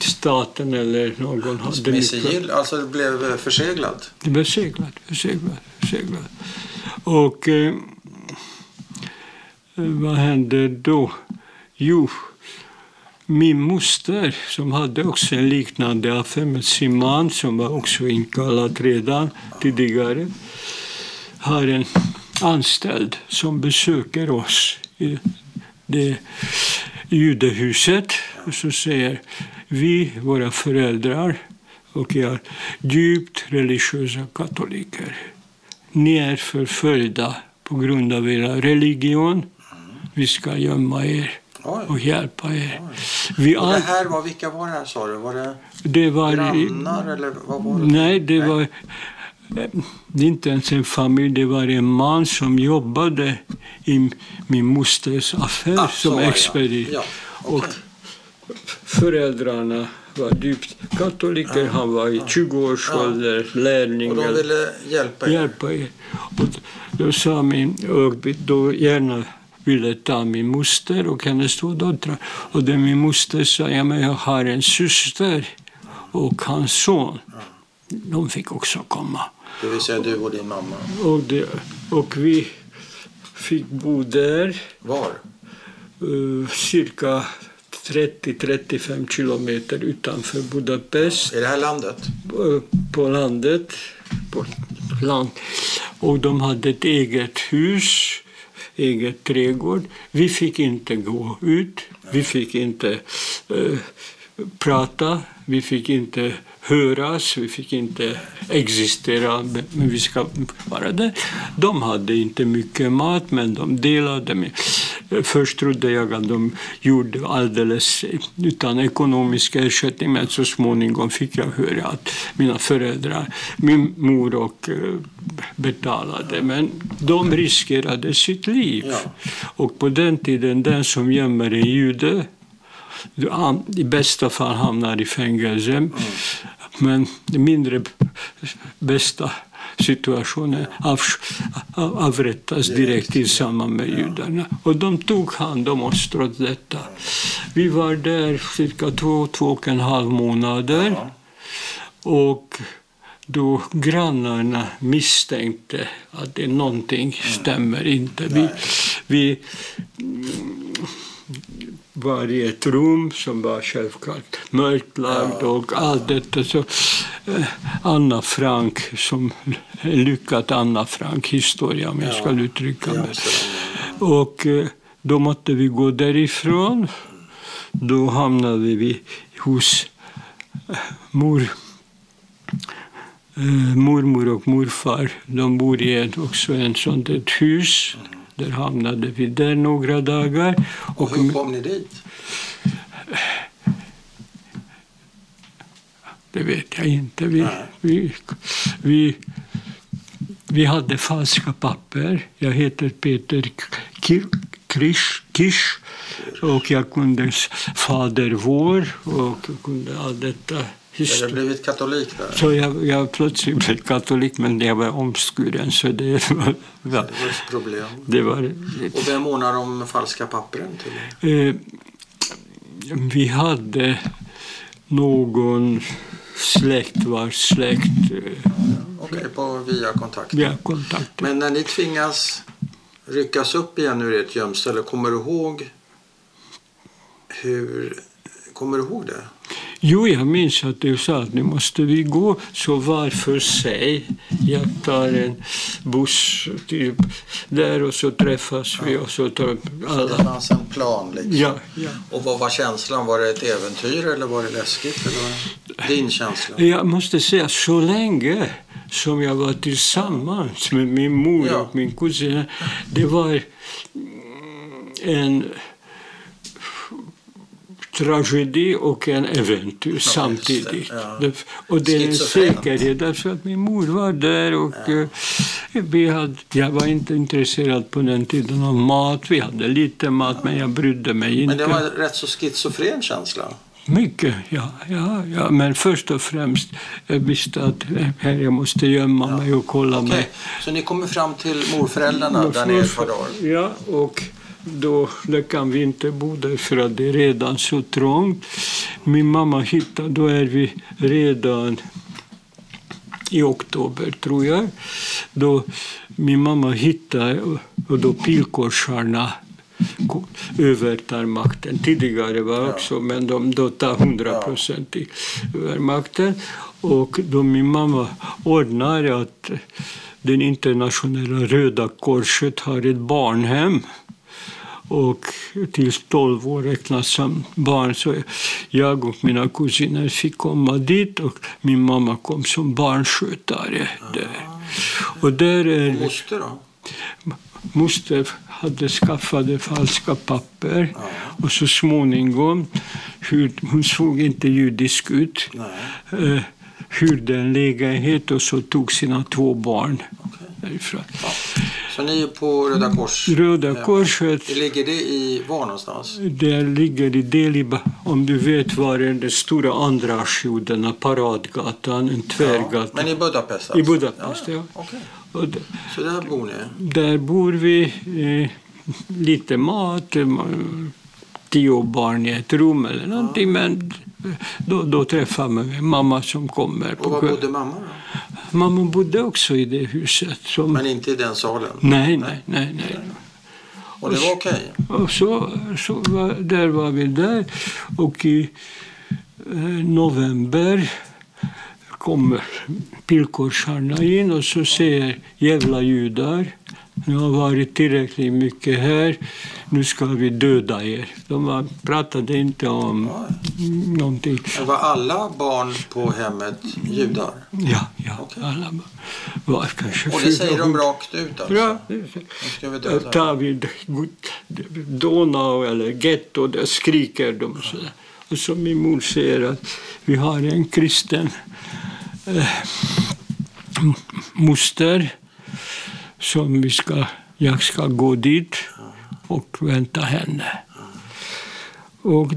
Staten eller någon hade... Alltså det blev förseglat? Det blev förseglat. Och vad hände då? Jo... Min moster, som hade också en liknande affär med sin man, som var också inkallad redan tidigare, har en anställd som besöker oss i det judehuset. Och så säger vi, våra föräldrar och jag, djupt religiösa katoliker. Ni är förföljda på grund av era religion. Vi ska gömma er. Och hjälpa er. Och det här var, vilka var det här, sa du? Var det var grannar eller vad var det? Nej, det var inte ens en familj. Det var en man som jobbade i min mosters affär som expedit. Ja, okay. Och föräldrarna var djupt katoliker. Ja, han var i 20-årsålder, lärling. Och de ville hjälpa er. Och då sa min, och då gärna ville ta min moster och hennes två döttrar. Och det min moster sa, ja, men jag har en syster och hans son. De fick också komma. Det vill säga du och din mamma. Och vi fick bo där. Var? Cirka 30-35 kilometer utanför Budapest. I det här landet? På landet. På land. Och de hade ett eget hus, eget trädgård. Vi fick inte gå ut. Vi fick inte prata, vi fick inte höras, vi fick inte existera, men vi ska vara där. De hade inte mycket mat, men de delade med. Först trodde jag att de gjorde alldeles utan ekonomisk ersättning, men så småningom fick jag höra att mina föräldrar, min mor och betalade, men de riskerade sitt liv. Ja. Och på den tiden, den som gömmer en jude i bästa fall hamnar i fängelse, men det mindre bästa situationen avrättas direkt i samband med judarna. Och de tog hand om oss trots detta. Vi var där cirka 2,5 månader och då grannarna misstänkte att det någonting stämmer inte. Vi var i ett rum som var självklart mörklagt och allt detta. Så Anna Frank, som lyckat Anna Frank historia, om jag ska uttrycka mig. Och då måste vi gå därifrån. Då hamnade vi hos mormor och morfar. De bor i också en sånt ett hus. Där hamnade vi där några dagar. Och hur kom ni dit? Det vet jag inte. Vi hade falska papper. Jag heter Peter Kisch och jag kunde Fader vår och jag kunde allt detta. Jag blev ett katolik där. Så jag plötsligt blev katolik, men jag var omskuren, så det var ett problem. Och vem ordnar de falska pappren till? Vi hade någon släkt vars släkt. Via kontakt. Men när ni tvingas ryckas upp igen ur ett gömställe, kommer du ihåg det? Jo, jag minns att du sa att nu måste vi gå, så var för sig. Jag tar en buss typ där och så träffas vi och så tar alla. Det fanns en plan liksom. Ja. Och vad var känslan? Var det ett äventyr eller var det läskigt? Eller din känsla? Jag måste säga, så länge som jag var tillsammans med min mor och min kusin, det var en tragedi och en äventyr samtidigt. Och det är en säkerhet, därför att min mor var där och jag var inte intresserad på den tiden av mat. Vi hade lite mat, men jag brydde mig inte. Men det var en rätt så schizofren känsla. Mycket, ja. Men först och främst jag visste att här jag måste gömma mig och kolla mig. Så ni kommer fram till morföräldrarna där nere ett par dagar? Ja, och då kan vi inte bo där för att det är redan så trångt. Min mamma hittade, då är vi redan i oktober tror jag. Då min mamma hittade och då Pilkorsarna övertar makten. Tidigare var också, men då tar 100% i övermakten. Och då min mamma ordnar att den internationella Röda Korset har ett barnhem. Och till 12 år räknas som barn, så jag och mina kusiner fick komma dit och min mamma kom som barnskötare där. Och där är moster då? Moster hade skaffade falska papper och så småningom, hon såg inte judisk ut, hyrde en lägenhet och så tog sina 2 barn därifrån. Så ni är på Röda Korset. Det ligger det i var någonstans? Det ligger i Deliba, om du vet var den stora andrasjorden, paradgatan, en tvärgata. Men i Budapest alltså? I Budapest, Okay. Så där bor ni? Där bor vi, lite mat, 10 barn i ett rum eller någonting, men då träffar man mamma som kommer. Och var bodde mamma då? Mamma bodde också i det huset. Men inte i den salen? Nej. Och det var okej? Och så där var vi där. Och i november kommer Pilkorsarna in och så säger jävla judar, Nu har varit tillräckligt mycket här, nu ska vi döda er. De pratade inte om någonting. Var alla barn på hemmet judar? Ja, okay. Alla var kanske. Och det säger de rakt ut alltså? Ja, det tar vi Donau eller ghetto, där skriker de sådär. Och som min mor säger att vi har en kristen moster som jag ska gå dit och vänta henne. Och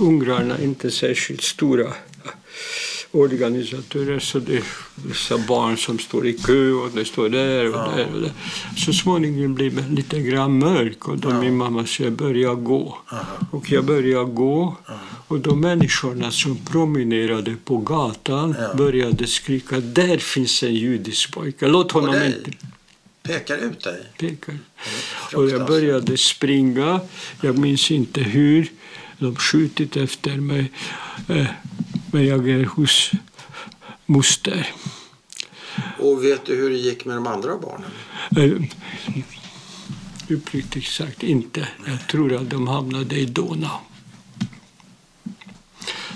ungrarna är inte särskilt stora organisatörer, så det är vissa barn som står i kö och det står där och där och där. Så småningom blir det lite grann mörk och då min mamma säger börja gå. Och jag börjar gå och de människorna som promenerade på gatan började skrika, där finns en judisk pojke, låt honom inte... Pekar ut dig? Pekar. Och jag började springa. Jag minns inte hur. De skjutit efter mig. Men jag är hos moster. Och vet du hur det gick med de andra barnen? Uppriktigt sagt inte. Jag tror att de hamnade i Donau.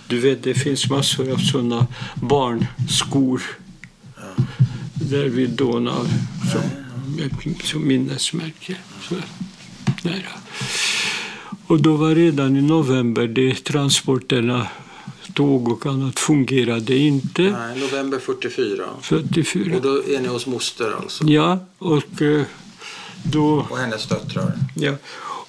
Du vet, det finns massor av sådana barnskor där vid Donau som minnesmärke. Så, där. Och då var redan i november det transporterna, tåg och annat fungerade inte. Nej, november 44. Och då är ni hos moster alltså? Ja, och då... Och hennes döttrar? Ja,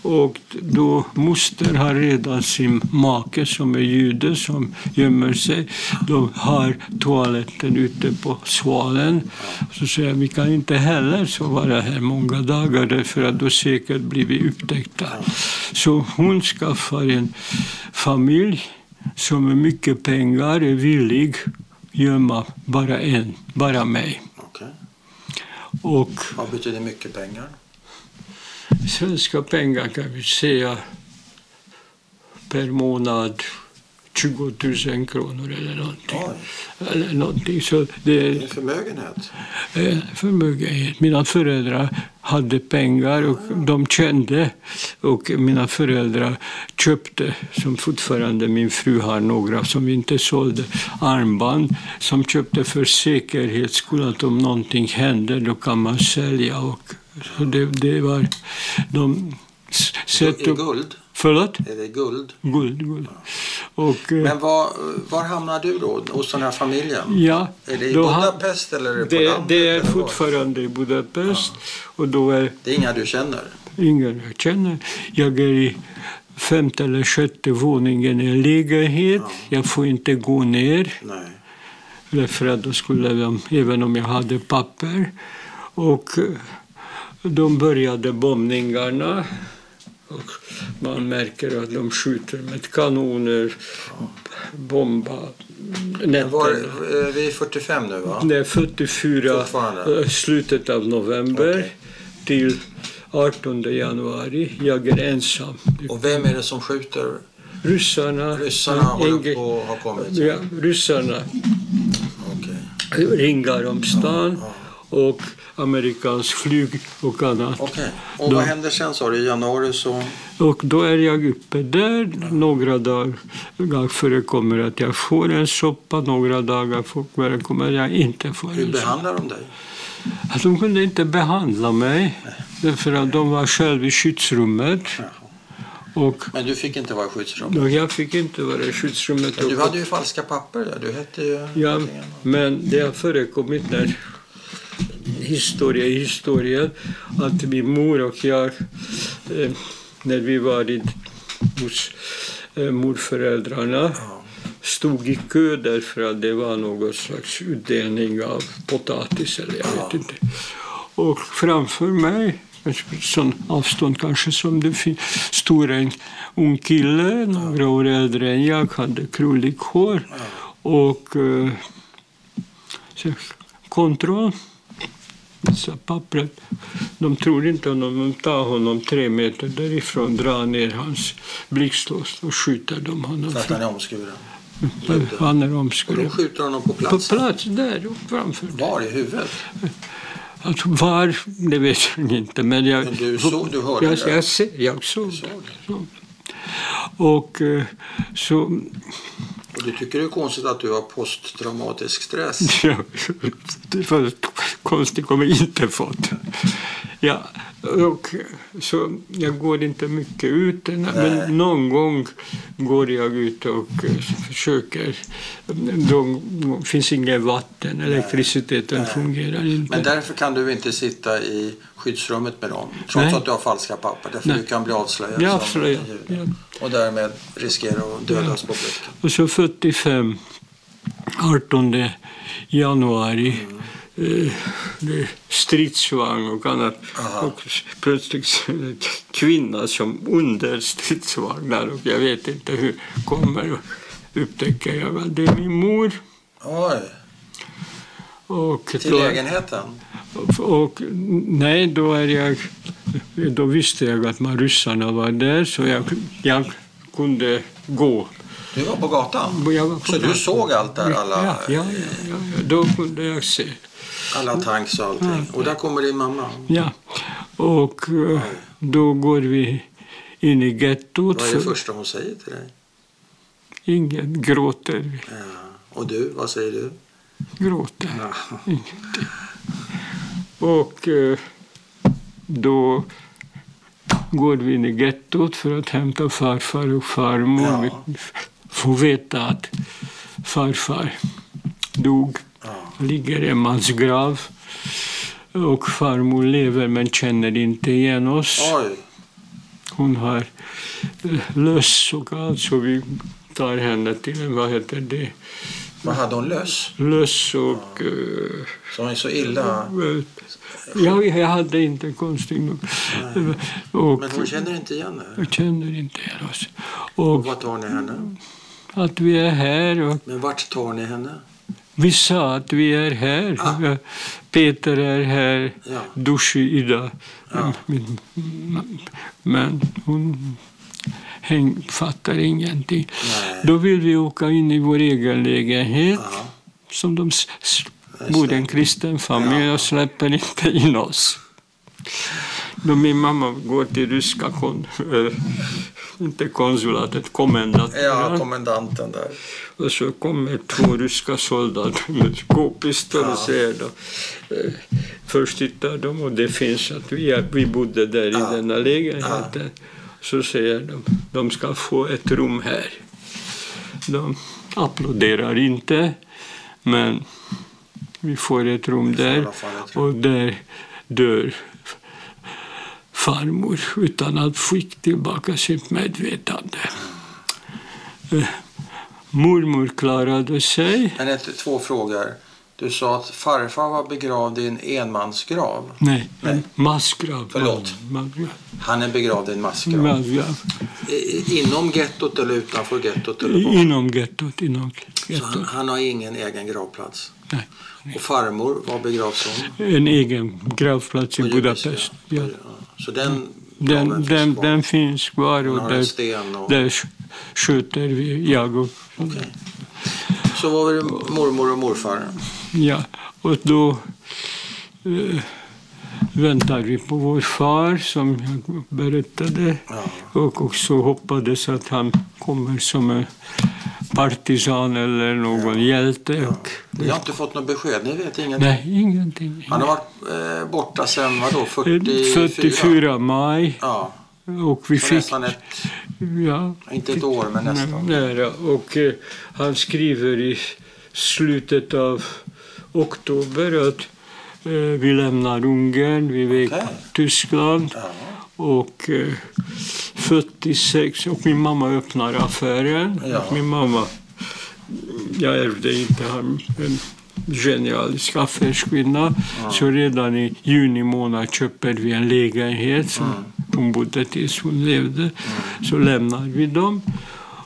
och då moster har redan sin make som är jude som gömmer sig. De har toaletten ute på Svalen. Så säger jag, vi kan inte heller så vara här många dagar därför att då säkert blir vi upptäckta. Så hon skaffar en familj som med mycket pengar är villig gömma bara mig. Okay. Och vad betyder mycket pengar? Svenska pengar kan vi säga per månad 20 000 kronor eller någonting. Oj. Eller någonting. Så det är en förmögenhet. Förmögenhet. Mina föräldrar hade pengar och de kände, och mina föräldrar köpte, som fortfarande min fru har några som inte sålde, armband som köpte för säkerhets skull att om någonting händer då kan man sälja. Och så det var de sätt upp, guld. Förlåt? Är det guld? Guld. Och, men var hamnar du då? Hos den här familjen? Ja. Är det i Budapest eller är det på landet? Det är fortfarande i Budapest. Ja. Och då är, det är inga du känner? Inga jag känner. Jag är i 5:e eller 6:e våningen i en lägenhet. Ja. Jag får inte gå ner. Nej. Därför att då skulle de, även om jag hade papper. Och de började bombningarna. Och man märker att de skjuter med kanoner, bomba, nätter. Vi är 45 nu va? Det är 44, slutet av november till 18 januari. Jag är ensam. Och vem är det som skjuter? Ryssarna. Ryssarna har kommit? Ja, ryssarna ringar om stan. Och amerikansk flyg och annat. Okej. Och vad händer sen så? I januari så... Och då är jag uppe där. Några dagar förekommer att jag får en soppa. Några dagar förekommer jag inte får en soppa. Hur behandlar de dig? Att de kunde inte behandla mig. Nej. Därför att de var själv i skyddsrummet. Ja. Och men du fick inte vara i skyddsrummet? Jag fick inte vara i skyddsrummet. Men du hade ju falska papper där. Du hette ju... Ja, men det har förekommit när... historia att min mor och jag när vi var hos morföräldrarna stod i kö därför att det var någon slags utdelning av potatis eller jag vet inte, och framför mig sån avstånd kanske som det stod en ung kille några år äldre än jag, hade krulligt hår och kontroll. Så pappret, de tror inte att de tar honom 3 meter därifrån, drar ner hans blixtlås och skjuter de honom. För att han är omskuren? Han är omskuren. Och de skjuter honom på plats? På plats, där framför. Var i huvudet? Alltså varför, det vet jag inte. Men jag såg det. Och så... Och du tycker det är konstigt att du har posttraumatisk stress? Ja, det var konstigt kommer jag inte fått. Ja, och så jag går inte mycket ut, men någon gång går jag ut och försöker. Då finns ingen vatten, elektriciteten fungerar inte. Men därför kan du inte sitta i skyddsrummet med dem, trots att du har falska papper, därför du kan bli avslöjad. Ja, avslöjad. Och därmed riskerar att dödas på blicken. Och så 45, 18 januari. Stridsvagn och annat. Och plötsligt en kvinna som under stridsvagnar, och jag vet inte hur kommer, och upptäcker jag att det är min mor. Oj. Och till då, lägenheten? Och, nej, då visste jag att ryssarna var där, så jag kunde gå. Du var på gatan? Du såg allt där? Alla... Ja, då kunde jag se. Alla tanks och allting. Och där kommer din mamma. Ja, och då går vi in i gettot. Vad är det första hon säger till dig? Ingen, gråter. Ja. Och du, vad säger du? Gråter. Ja. Ingenting. Och då går vi in i gettot för att hämta farfar och farmor. Ja. Vi får veta att farfar dog. Ligger en mans grav och farmor lever men känner inte igen oss. Oj. Hon har löss och allt, så vi tar henne till en, vad heter det? Vad hade hon löss? Löss och... Ja. Som är så illa? Ja, jag hade inte konstigt nog. Men hon känner inte igen henne? Hon känner inte igen oss. Och vad tar ni henne? Att vi är här. Och, men vart tar ni henne? Vi sa att vi är här. Ah. Peter är här. Ja. Dusch Ida. Ja. Men hon fattar ingenting. Nej. Då vill vi åka in i vår egen lägenhet. Ja. Som de bodde en kristen familj. Ja. Och släpper inte in oss. Då min mamma går till ryska inte konsulatet, kommendanten. Ja, kommendanten där. Och så kommer två ryska soldater med skåpistol och säger då. Först tittar de och det finns att vi bodde där i denna lägenheten. Så säger de ska få ett rum här. De applåderar inte, men vi får ett rum där och där dör farmor utan att fick tillbaka sitt medvetande. Mormor klarade sig. Men två frågor. Du sa att farfar var begravd i en enmansgrav. Nej. Massgrav. Förlåt. Han är begravd i en massgrav. Inom gettot eller utanför gettot? Eller inom gettot. Han har ingen egen gravplats? Nej. Och farmor var begravd som? En egen gravplats i Budapest. Ja. Så den finns kvar och där skjuter vi, jag och... Okay. Så var det mormor och morfar? Ja, och då väntar vi på vår far som jag berättade. Ja. Och också hoppades att han kommer som en partisan eller någon hjälte. Ja. Ni har inte fått något besked, ni vet ingenting? Nej, ingenting. Han har varit borta sen, vadå, 44? 44 maj. Ja. Och vi fick nästan inte ett år, men nästan. Nära. Och han skriver i slutet av oktober att vi lämnar Ungern, vi väg Tyskland. Ja. Och 46, och min mamma öppnar affären. Ja. Min mamma, jag ärvde inte han, en genialisk affärskvinna. Ja. Så redan i juni månad köper vi en lägenhet som hon bodde tills hon levde. Så lämnar vi dem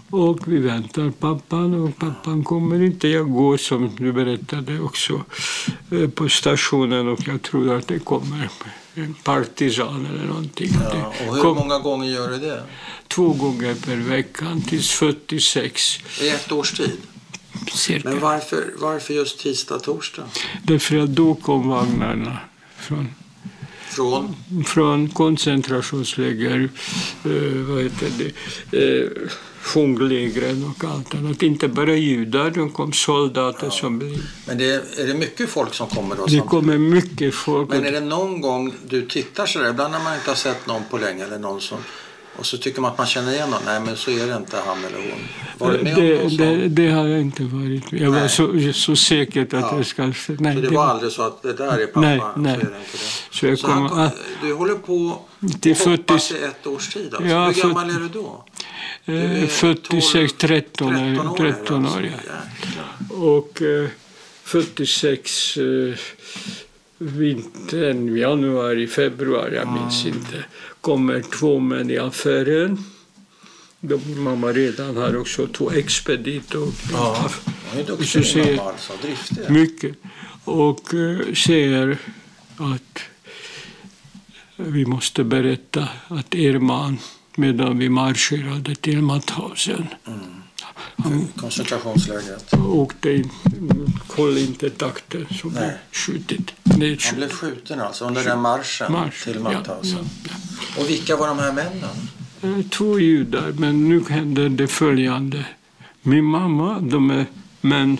och vi väntar pappan, och pappan kommer inte. Jag går, som du berättade också, på stationen, och jag tror att det kommer en partisan eller någonting. Ja, och hur många gånger gör du det? 2 gånger per veckan tills 46. I ett års tid? Cirka. Men varför just tisdag, torsdag? Därför att då kom vagnarna. från koncentrationsläger, fånglägren och allt annat. Inte bara judar, de kom soldater som blev. Men är det mycket folk som kommer då? Det kommer mycket folk. Men är det någon gång du tittar så där, ibland när man inte har sett någon på länge eller någon som... Och så tycker man att man känner igen honom. Nej, men så är det inte han eller hon. Var det med honom? Det har jag inte varit. Jag var så säker att jag ska... Nej, så det var aldrig så att det där är pappa? Nej. Så, är det inte det. Så, han, du håller på att hoppas i ett års tid. Alltså. Ja, hur gammal är du då? 13 år. Ja. Och 46 vintern, januari, februari, jag minns inte. Kommer två män i affären. De, mamma redan har också två expediter. Och så säger mycket. Och säger att vi måste berätta att er man, medan vi marscherade till Mauthausen. Koncentrationslägret. Och det kollade inte takten, så blev skjutet. Han blev skjuten alltså under den marschen till Mauthausen. Ja. Och vilka var de här männen? Två judar, men nu hände det följande. Min mamma, de är män,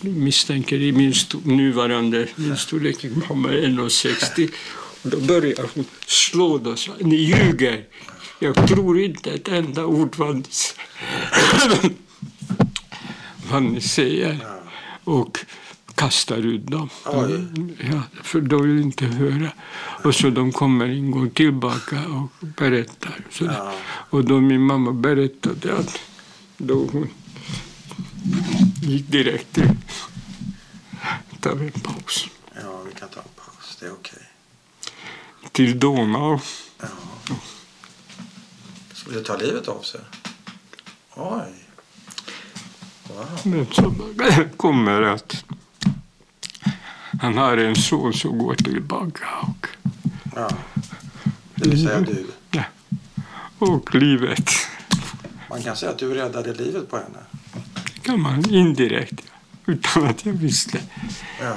misstänker i min nuvarande min storlek, mamma är 1,60. Då börjar hon slå då. Ni ljuger. Jag tror inte ett enda ord vad ni säger. Och kastar ut dem. Ja, för de vill inte höra. Och så de kommer en gång tillbaka och berättar. Och då min mamma berättade att då hon gick direkt till. Tar vi en paus? Ja, vi kan ta en paus. Det är okej. Till Donau. Ja. Så det tar livet av sig. Oj. Wow. Men så kommer att han har en son som går tillbaka. Och, det vill säga du. Ja. Och livet. Man kan säga att du räddade livet på henne. Det kan man indirekt. Utan att jag visste. Ja.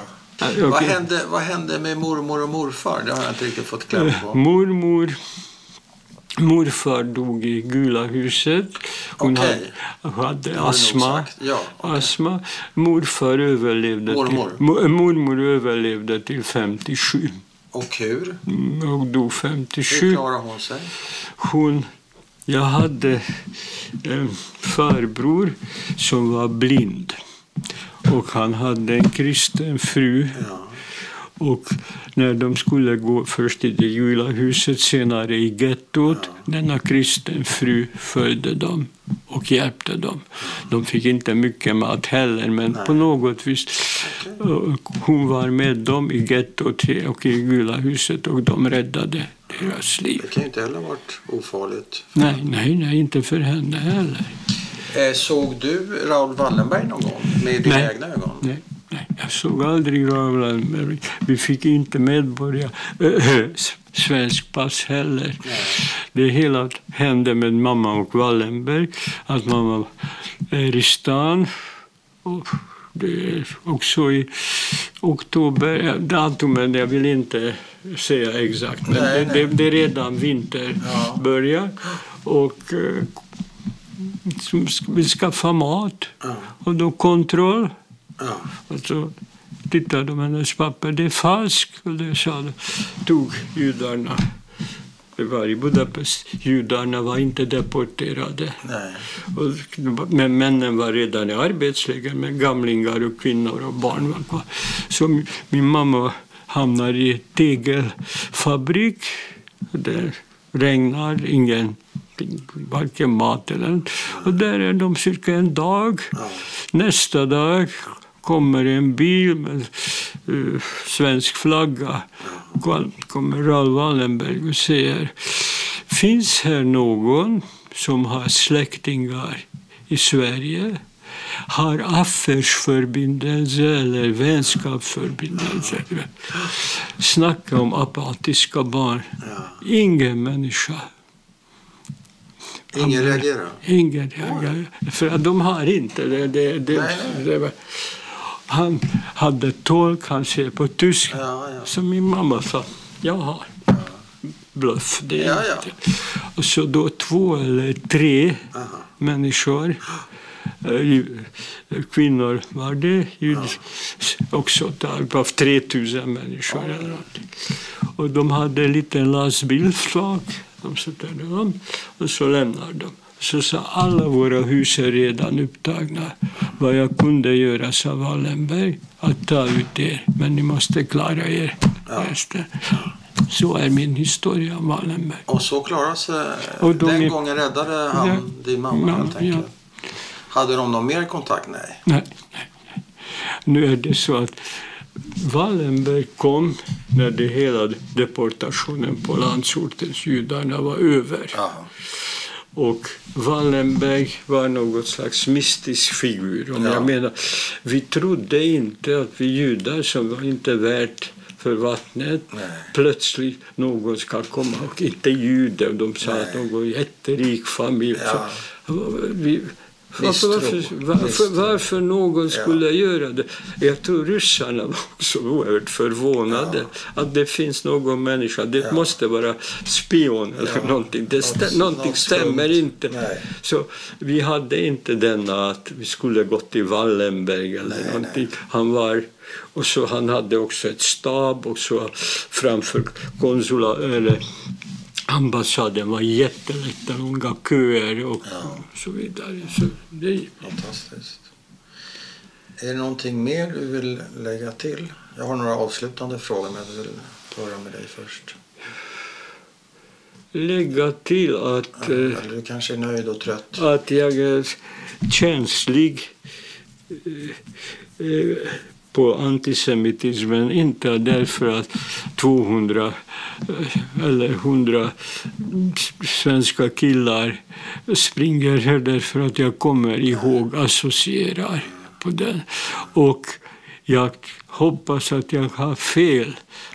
Vad hände med mormor och morfar? Det har jag inte riktigt fått kläm på. Morfar dog i Gula huset. Hon hade astma. Astma. Mormor överlevde till 57. Och hur? Och dog 57. Hur klarade hon sig? Jag hade en farbror som var blind. Och han hade en kristen fru. Ja. Och när de skulle gå först i det Gula huset, senare i gettot, denna kristen fru följde dem och hjälpte dem. De fick inte mycket mat heller, men på något vis. Hon var med dem i gettot och i Gula huset och de räddade deras liv. Det kan ju inte heller ha varit ofarligt. Nej, inte för henne heller. Såg du Raoul Wallenberg någon gång med dina egna ögon? Nej, jag såg aldrig Raoul Wallenberg. Vi fick inte svensk pass heller. Nej. Det hela hände med mamma och Wallenberg. Att mamma är i stan. Och det är också i oktober. Datumen, jag vill inte säga exakt. Men det är redan vinter börjar. Och... som vill skaffa mat och då kontroll och så tittade de hennes papper, det är falskt, och det sa de, tog judarna, det var i Budapest, judarna var inte deporterade. Men männen var redan i arbetsläger med gamlingar och kvinnor och barn var kvar. Så min mamma hamnade i tegelfabrik där regnar, varken mat eller något. Och där är de cirka en dag. Nästa dag kommer en bil med svensk flagga. Kommer Raoul Wallenberg och säger, finns här någon som har släktingar i Sverige? Har affärsförbindelse eller vänskapsförbindelse? Snacka om apatiska barn. Ingen människa. Ingen reagerar. För att de har inte det. Han hade tolk, han skrev på tyska. Ja, ja. Så min mamma sa, jaha, bluff. Det är inte. Och så då 2 eller 3 människor, kvinnor var det, också av 3000 människor eller någonting. Och de hade en liten lastbilsflak, de satte dem och så lämnade de. Så sa alla våra hus är redan upptagna. Vad jag kunde göra, sa Wallenberg, att ta ut er. Men ni måste klara er. Ja. Så är min historia om Wallenberg. Och så klarade sig. Den gången räddade han din mamma, helt enkelt. Ja. Hade de någon mer kontakt? Nej. Nej. Nu är det så att Wallenberg kom när det hela deportationen på landsortens judarna var över. Ja. Och Wallenberg var något slags mystisk figur. Och jag menar, vi trodde inte att vi judar som var inte värt för vattnet, plötsligt någon ska komma och inte judar. De sa att någon jätterik familj. Ja. Varför någon skulle göra det? Jag tror ryssarna var också oerhört förvånade att det finns någon människa. Det måste vara spion eller någonting. Någonting stämmer inte. Nej. Så vi hade inte denna att vi skulle gått till Wallenberg eller någonting. Han var... Och så han hade också ett stab och så framför eller ambassaden var jättelätta, långa köer och så vidare. Så det... Fantastiskt. Är det någonting mer du vill lägga till? Jag har några avslutande frågor men jag vill höra med dig först. Lägga till att... Ja, eller du kanske är nöjd och trött. Att jag är känslig på antisemitismen, inte därför att 200 eller 100 svenska killar springer här, därför att jag kommer ihåg, associerar på den. Och jag hoppas att jag har fel,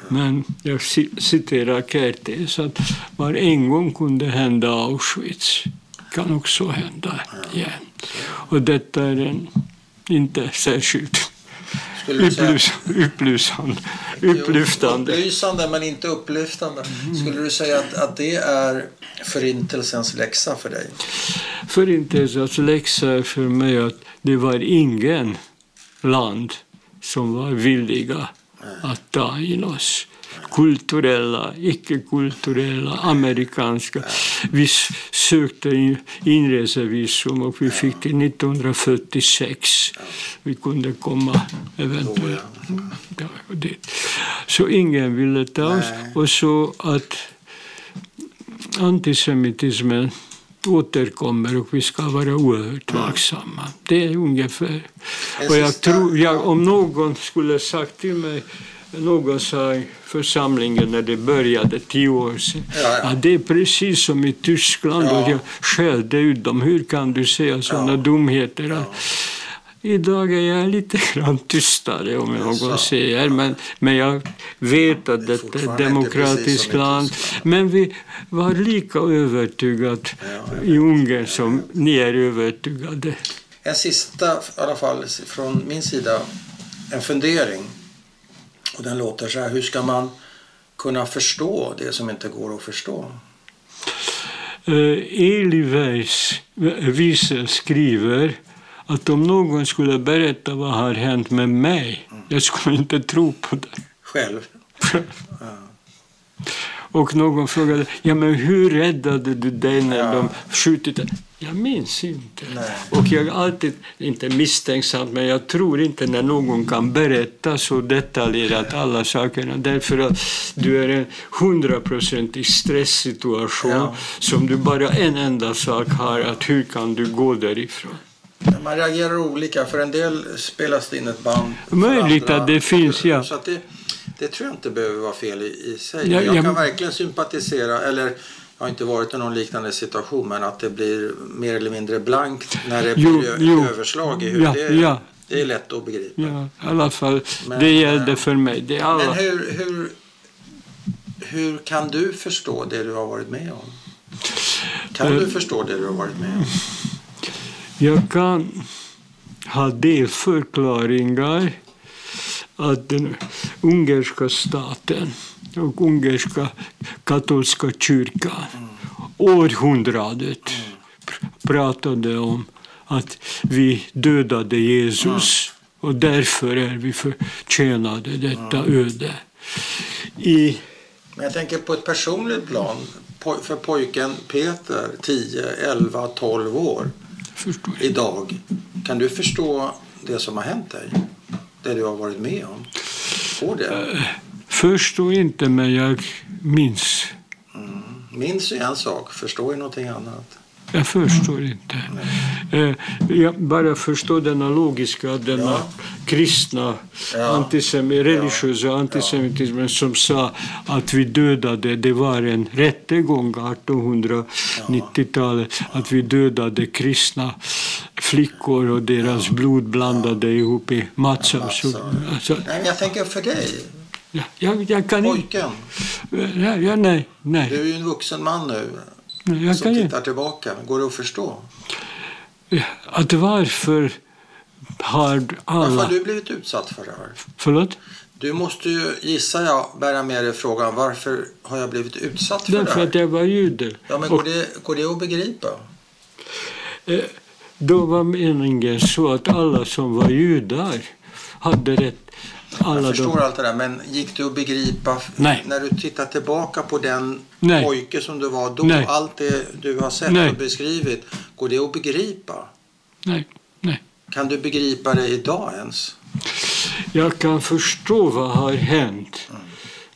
men jag citerar Kertész att var en gång kunde hända Auschwitz, kan också hända igen. Och detta är inte särskilt upplysande men inte upplyftande. Skulle du säga att det är förintelsens läxa för dig? Förintelsens läxa är för mig att det var ingen land som var villiga att ta in oss. Kulturella, icke-kulturella, amerikanska. Vi sökte inresevisum och vi fick det 1946. Vi kunde komma eventuellt. Så ingen ville ta oss. Och så att antisemitismen återkommer och vi ska vara oerhört vaksamma. Det är ungefär. Och jag tror, om någon skulle sagt till mig, någon sa i församlingen när det började 10 år sedan. Det är precis som i Tyskland och jag skällde ut dem. Hur kan du säga sådana dumheter? Idag är jag lite grann tystare om någon säger. Men jag vet att det är ett demokratiskt land. Men vi var lika övertygade i Ungern som ni är övertygade. En sista, i alla fall från min sida, en fundering. Och den låter så här, hur ska man kunna förstå det som inte går att förstå? Eli Wiesel skriver att om någon skulle berätta vad har hänt med mig, jag skulle inte tro på det. Själv. Och någon frågade, men hur räddade du dig när de skjutit dig? Jag minns inte. Och jag är alltid, inte misstänksamt, men jag tror inte när någon kan berätta så detaljerat alla sakerna. Därför att du är en 100-procentig stresssituation som du bara en enda sak har, att hur kan du gå därifrån? Man reagerar olika, för en del spelas det in ett band. Möjligt att det finns, Så att det tror jag inte behöver vara fel i sig. Jag kan verkligen sympatisera, eller... Jag har inte varit i någon liknande situation, men att det blir mer eller mindre blankt när det blir överslag i hur det är lätt att begripa. Ja, i alla fall, men det gällde för mig. Men hur kan du förstå det du har varit med om? Kan du förstå det du har varit med om? Jag kan ha delförklaringar att den ungerska staten och ungerska katolska kyrkan århundradet pratade om att vi dödade Jesus och därför är vi förtjänade detta öde. Men jag tänker på ett personligt plan för pojken Peter, 10, 11, 12 år. Idag. Kan du förstå det som har hänt dig? Det du har varit med om? Får det? Förstår inte, men jag minns. Mm. Minns är en sak, förstår är någonting annat. Jag förstår inte. Jag bara förstår denna logiska, denna kristna, religiösa antisemitismen som sa att vi dödade, det var en rättegång 1890-talet, att vi dödade kristna flickor och deras blod blandade ihop i matcha. Jag tänker för dig. Jag kan inte. Nej. Du är ju en vuxen man nu. Jag som tittar tillbaka. Går det att förstå? Att varför har alla... Varför har du blivit utsatt för det här? Förlåt? Du måste ju, gissar jag, bära med dig frågan. Varför har jag blivit utsatt för det här? Därför att jag var jude. Ja, men går det att begripa? Då var meningen så att alla som var judar hade rätt. Jag förstår allt det där, men gick du att begripa när du tittar tillbaka på den pojke som du var då, allt det du har sett och beskrivit, går det att begripa? Nej. Kan du begripa det idag ens? Jag kan förstå vad har hänt,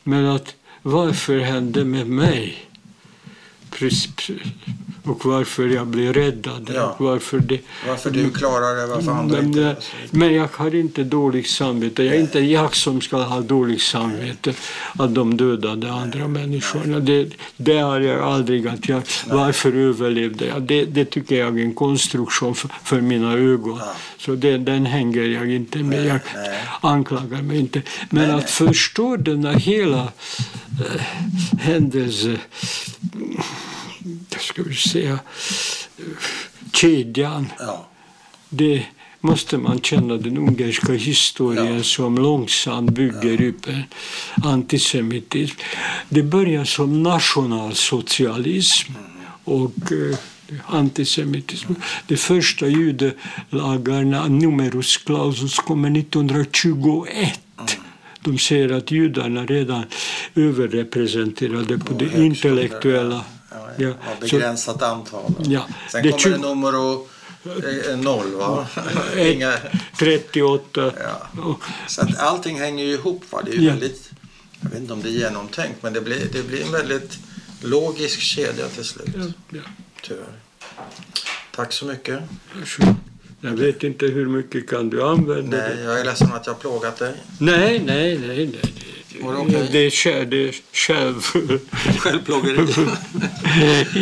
men att varför hände med mig? Och varför jag blev räddad. Och varför du klarar det, varför andra inte. Men jag har inte dåligt samvete. Jag är inte jag som ska ha dåligt samvete att de dödade andra människorna. Det har jag aldrig att jag... Varför överlevde jag? Det tycker jag är en konstruktion för mina ögon. Så den hänger jag inte med. Jag anklagar mig inte. Men att förstå den här hela händelse... ska vi säga kedjan. Det måste man känna den ungerska historien som långsamt bygger upp en antisemitism. Det börjar som nationalsocialism och antisemitism. De första judelagarna, numerus clausus, kommer 1921. De säger att judarna redan överrepresenterade på det intellektuella. Begränsat antal. Sen kommer det nummer 0, va? 38. Så att allting hänger ju ihop, va? Det är ju väldigt, jag vet inte om det är genomtänkt, men det blir en väldigt logisk kedja till slut. Tyvärr. Tack så mycket. Jag vet inte hur mycket kan du använda det. Nej, jag är ledsen att jag har plågat dig. Nej. Det är självplågeri.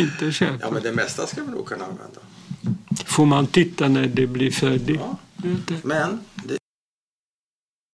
Inte själv. Ja, men det mesta ska man nog kunna använda. Får man titta när det blir färdigt? Men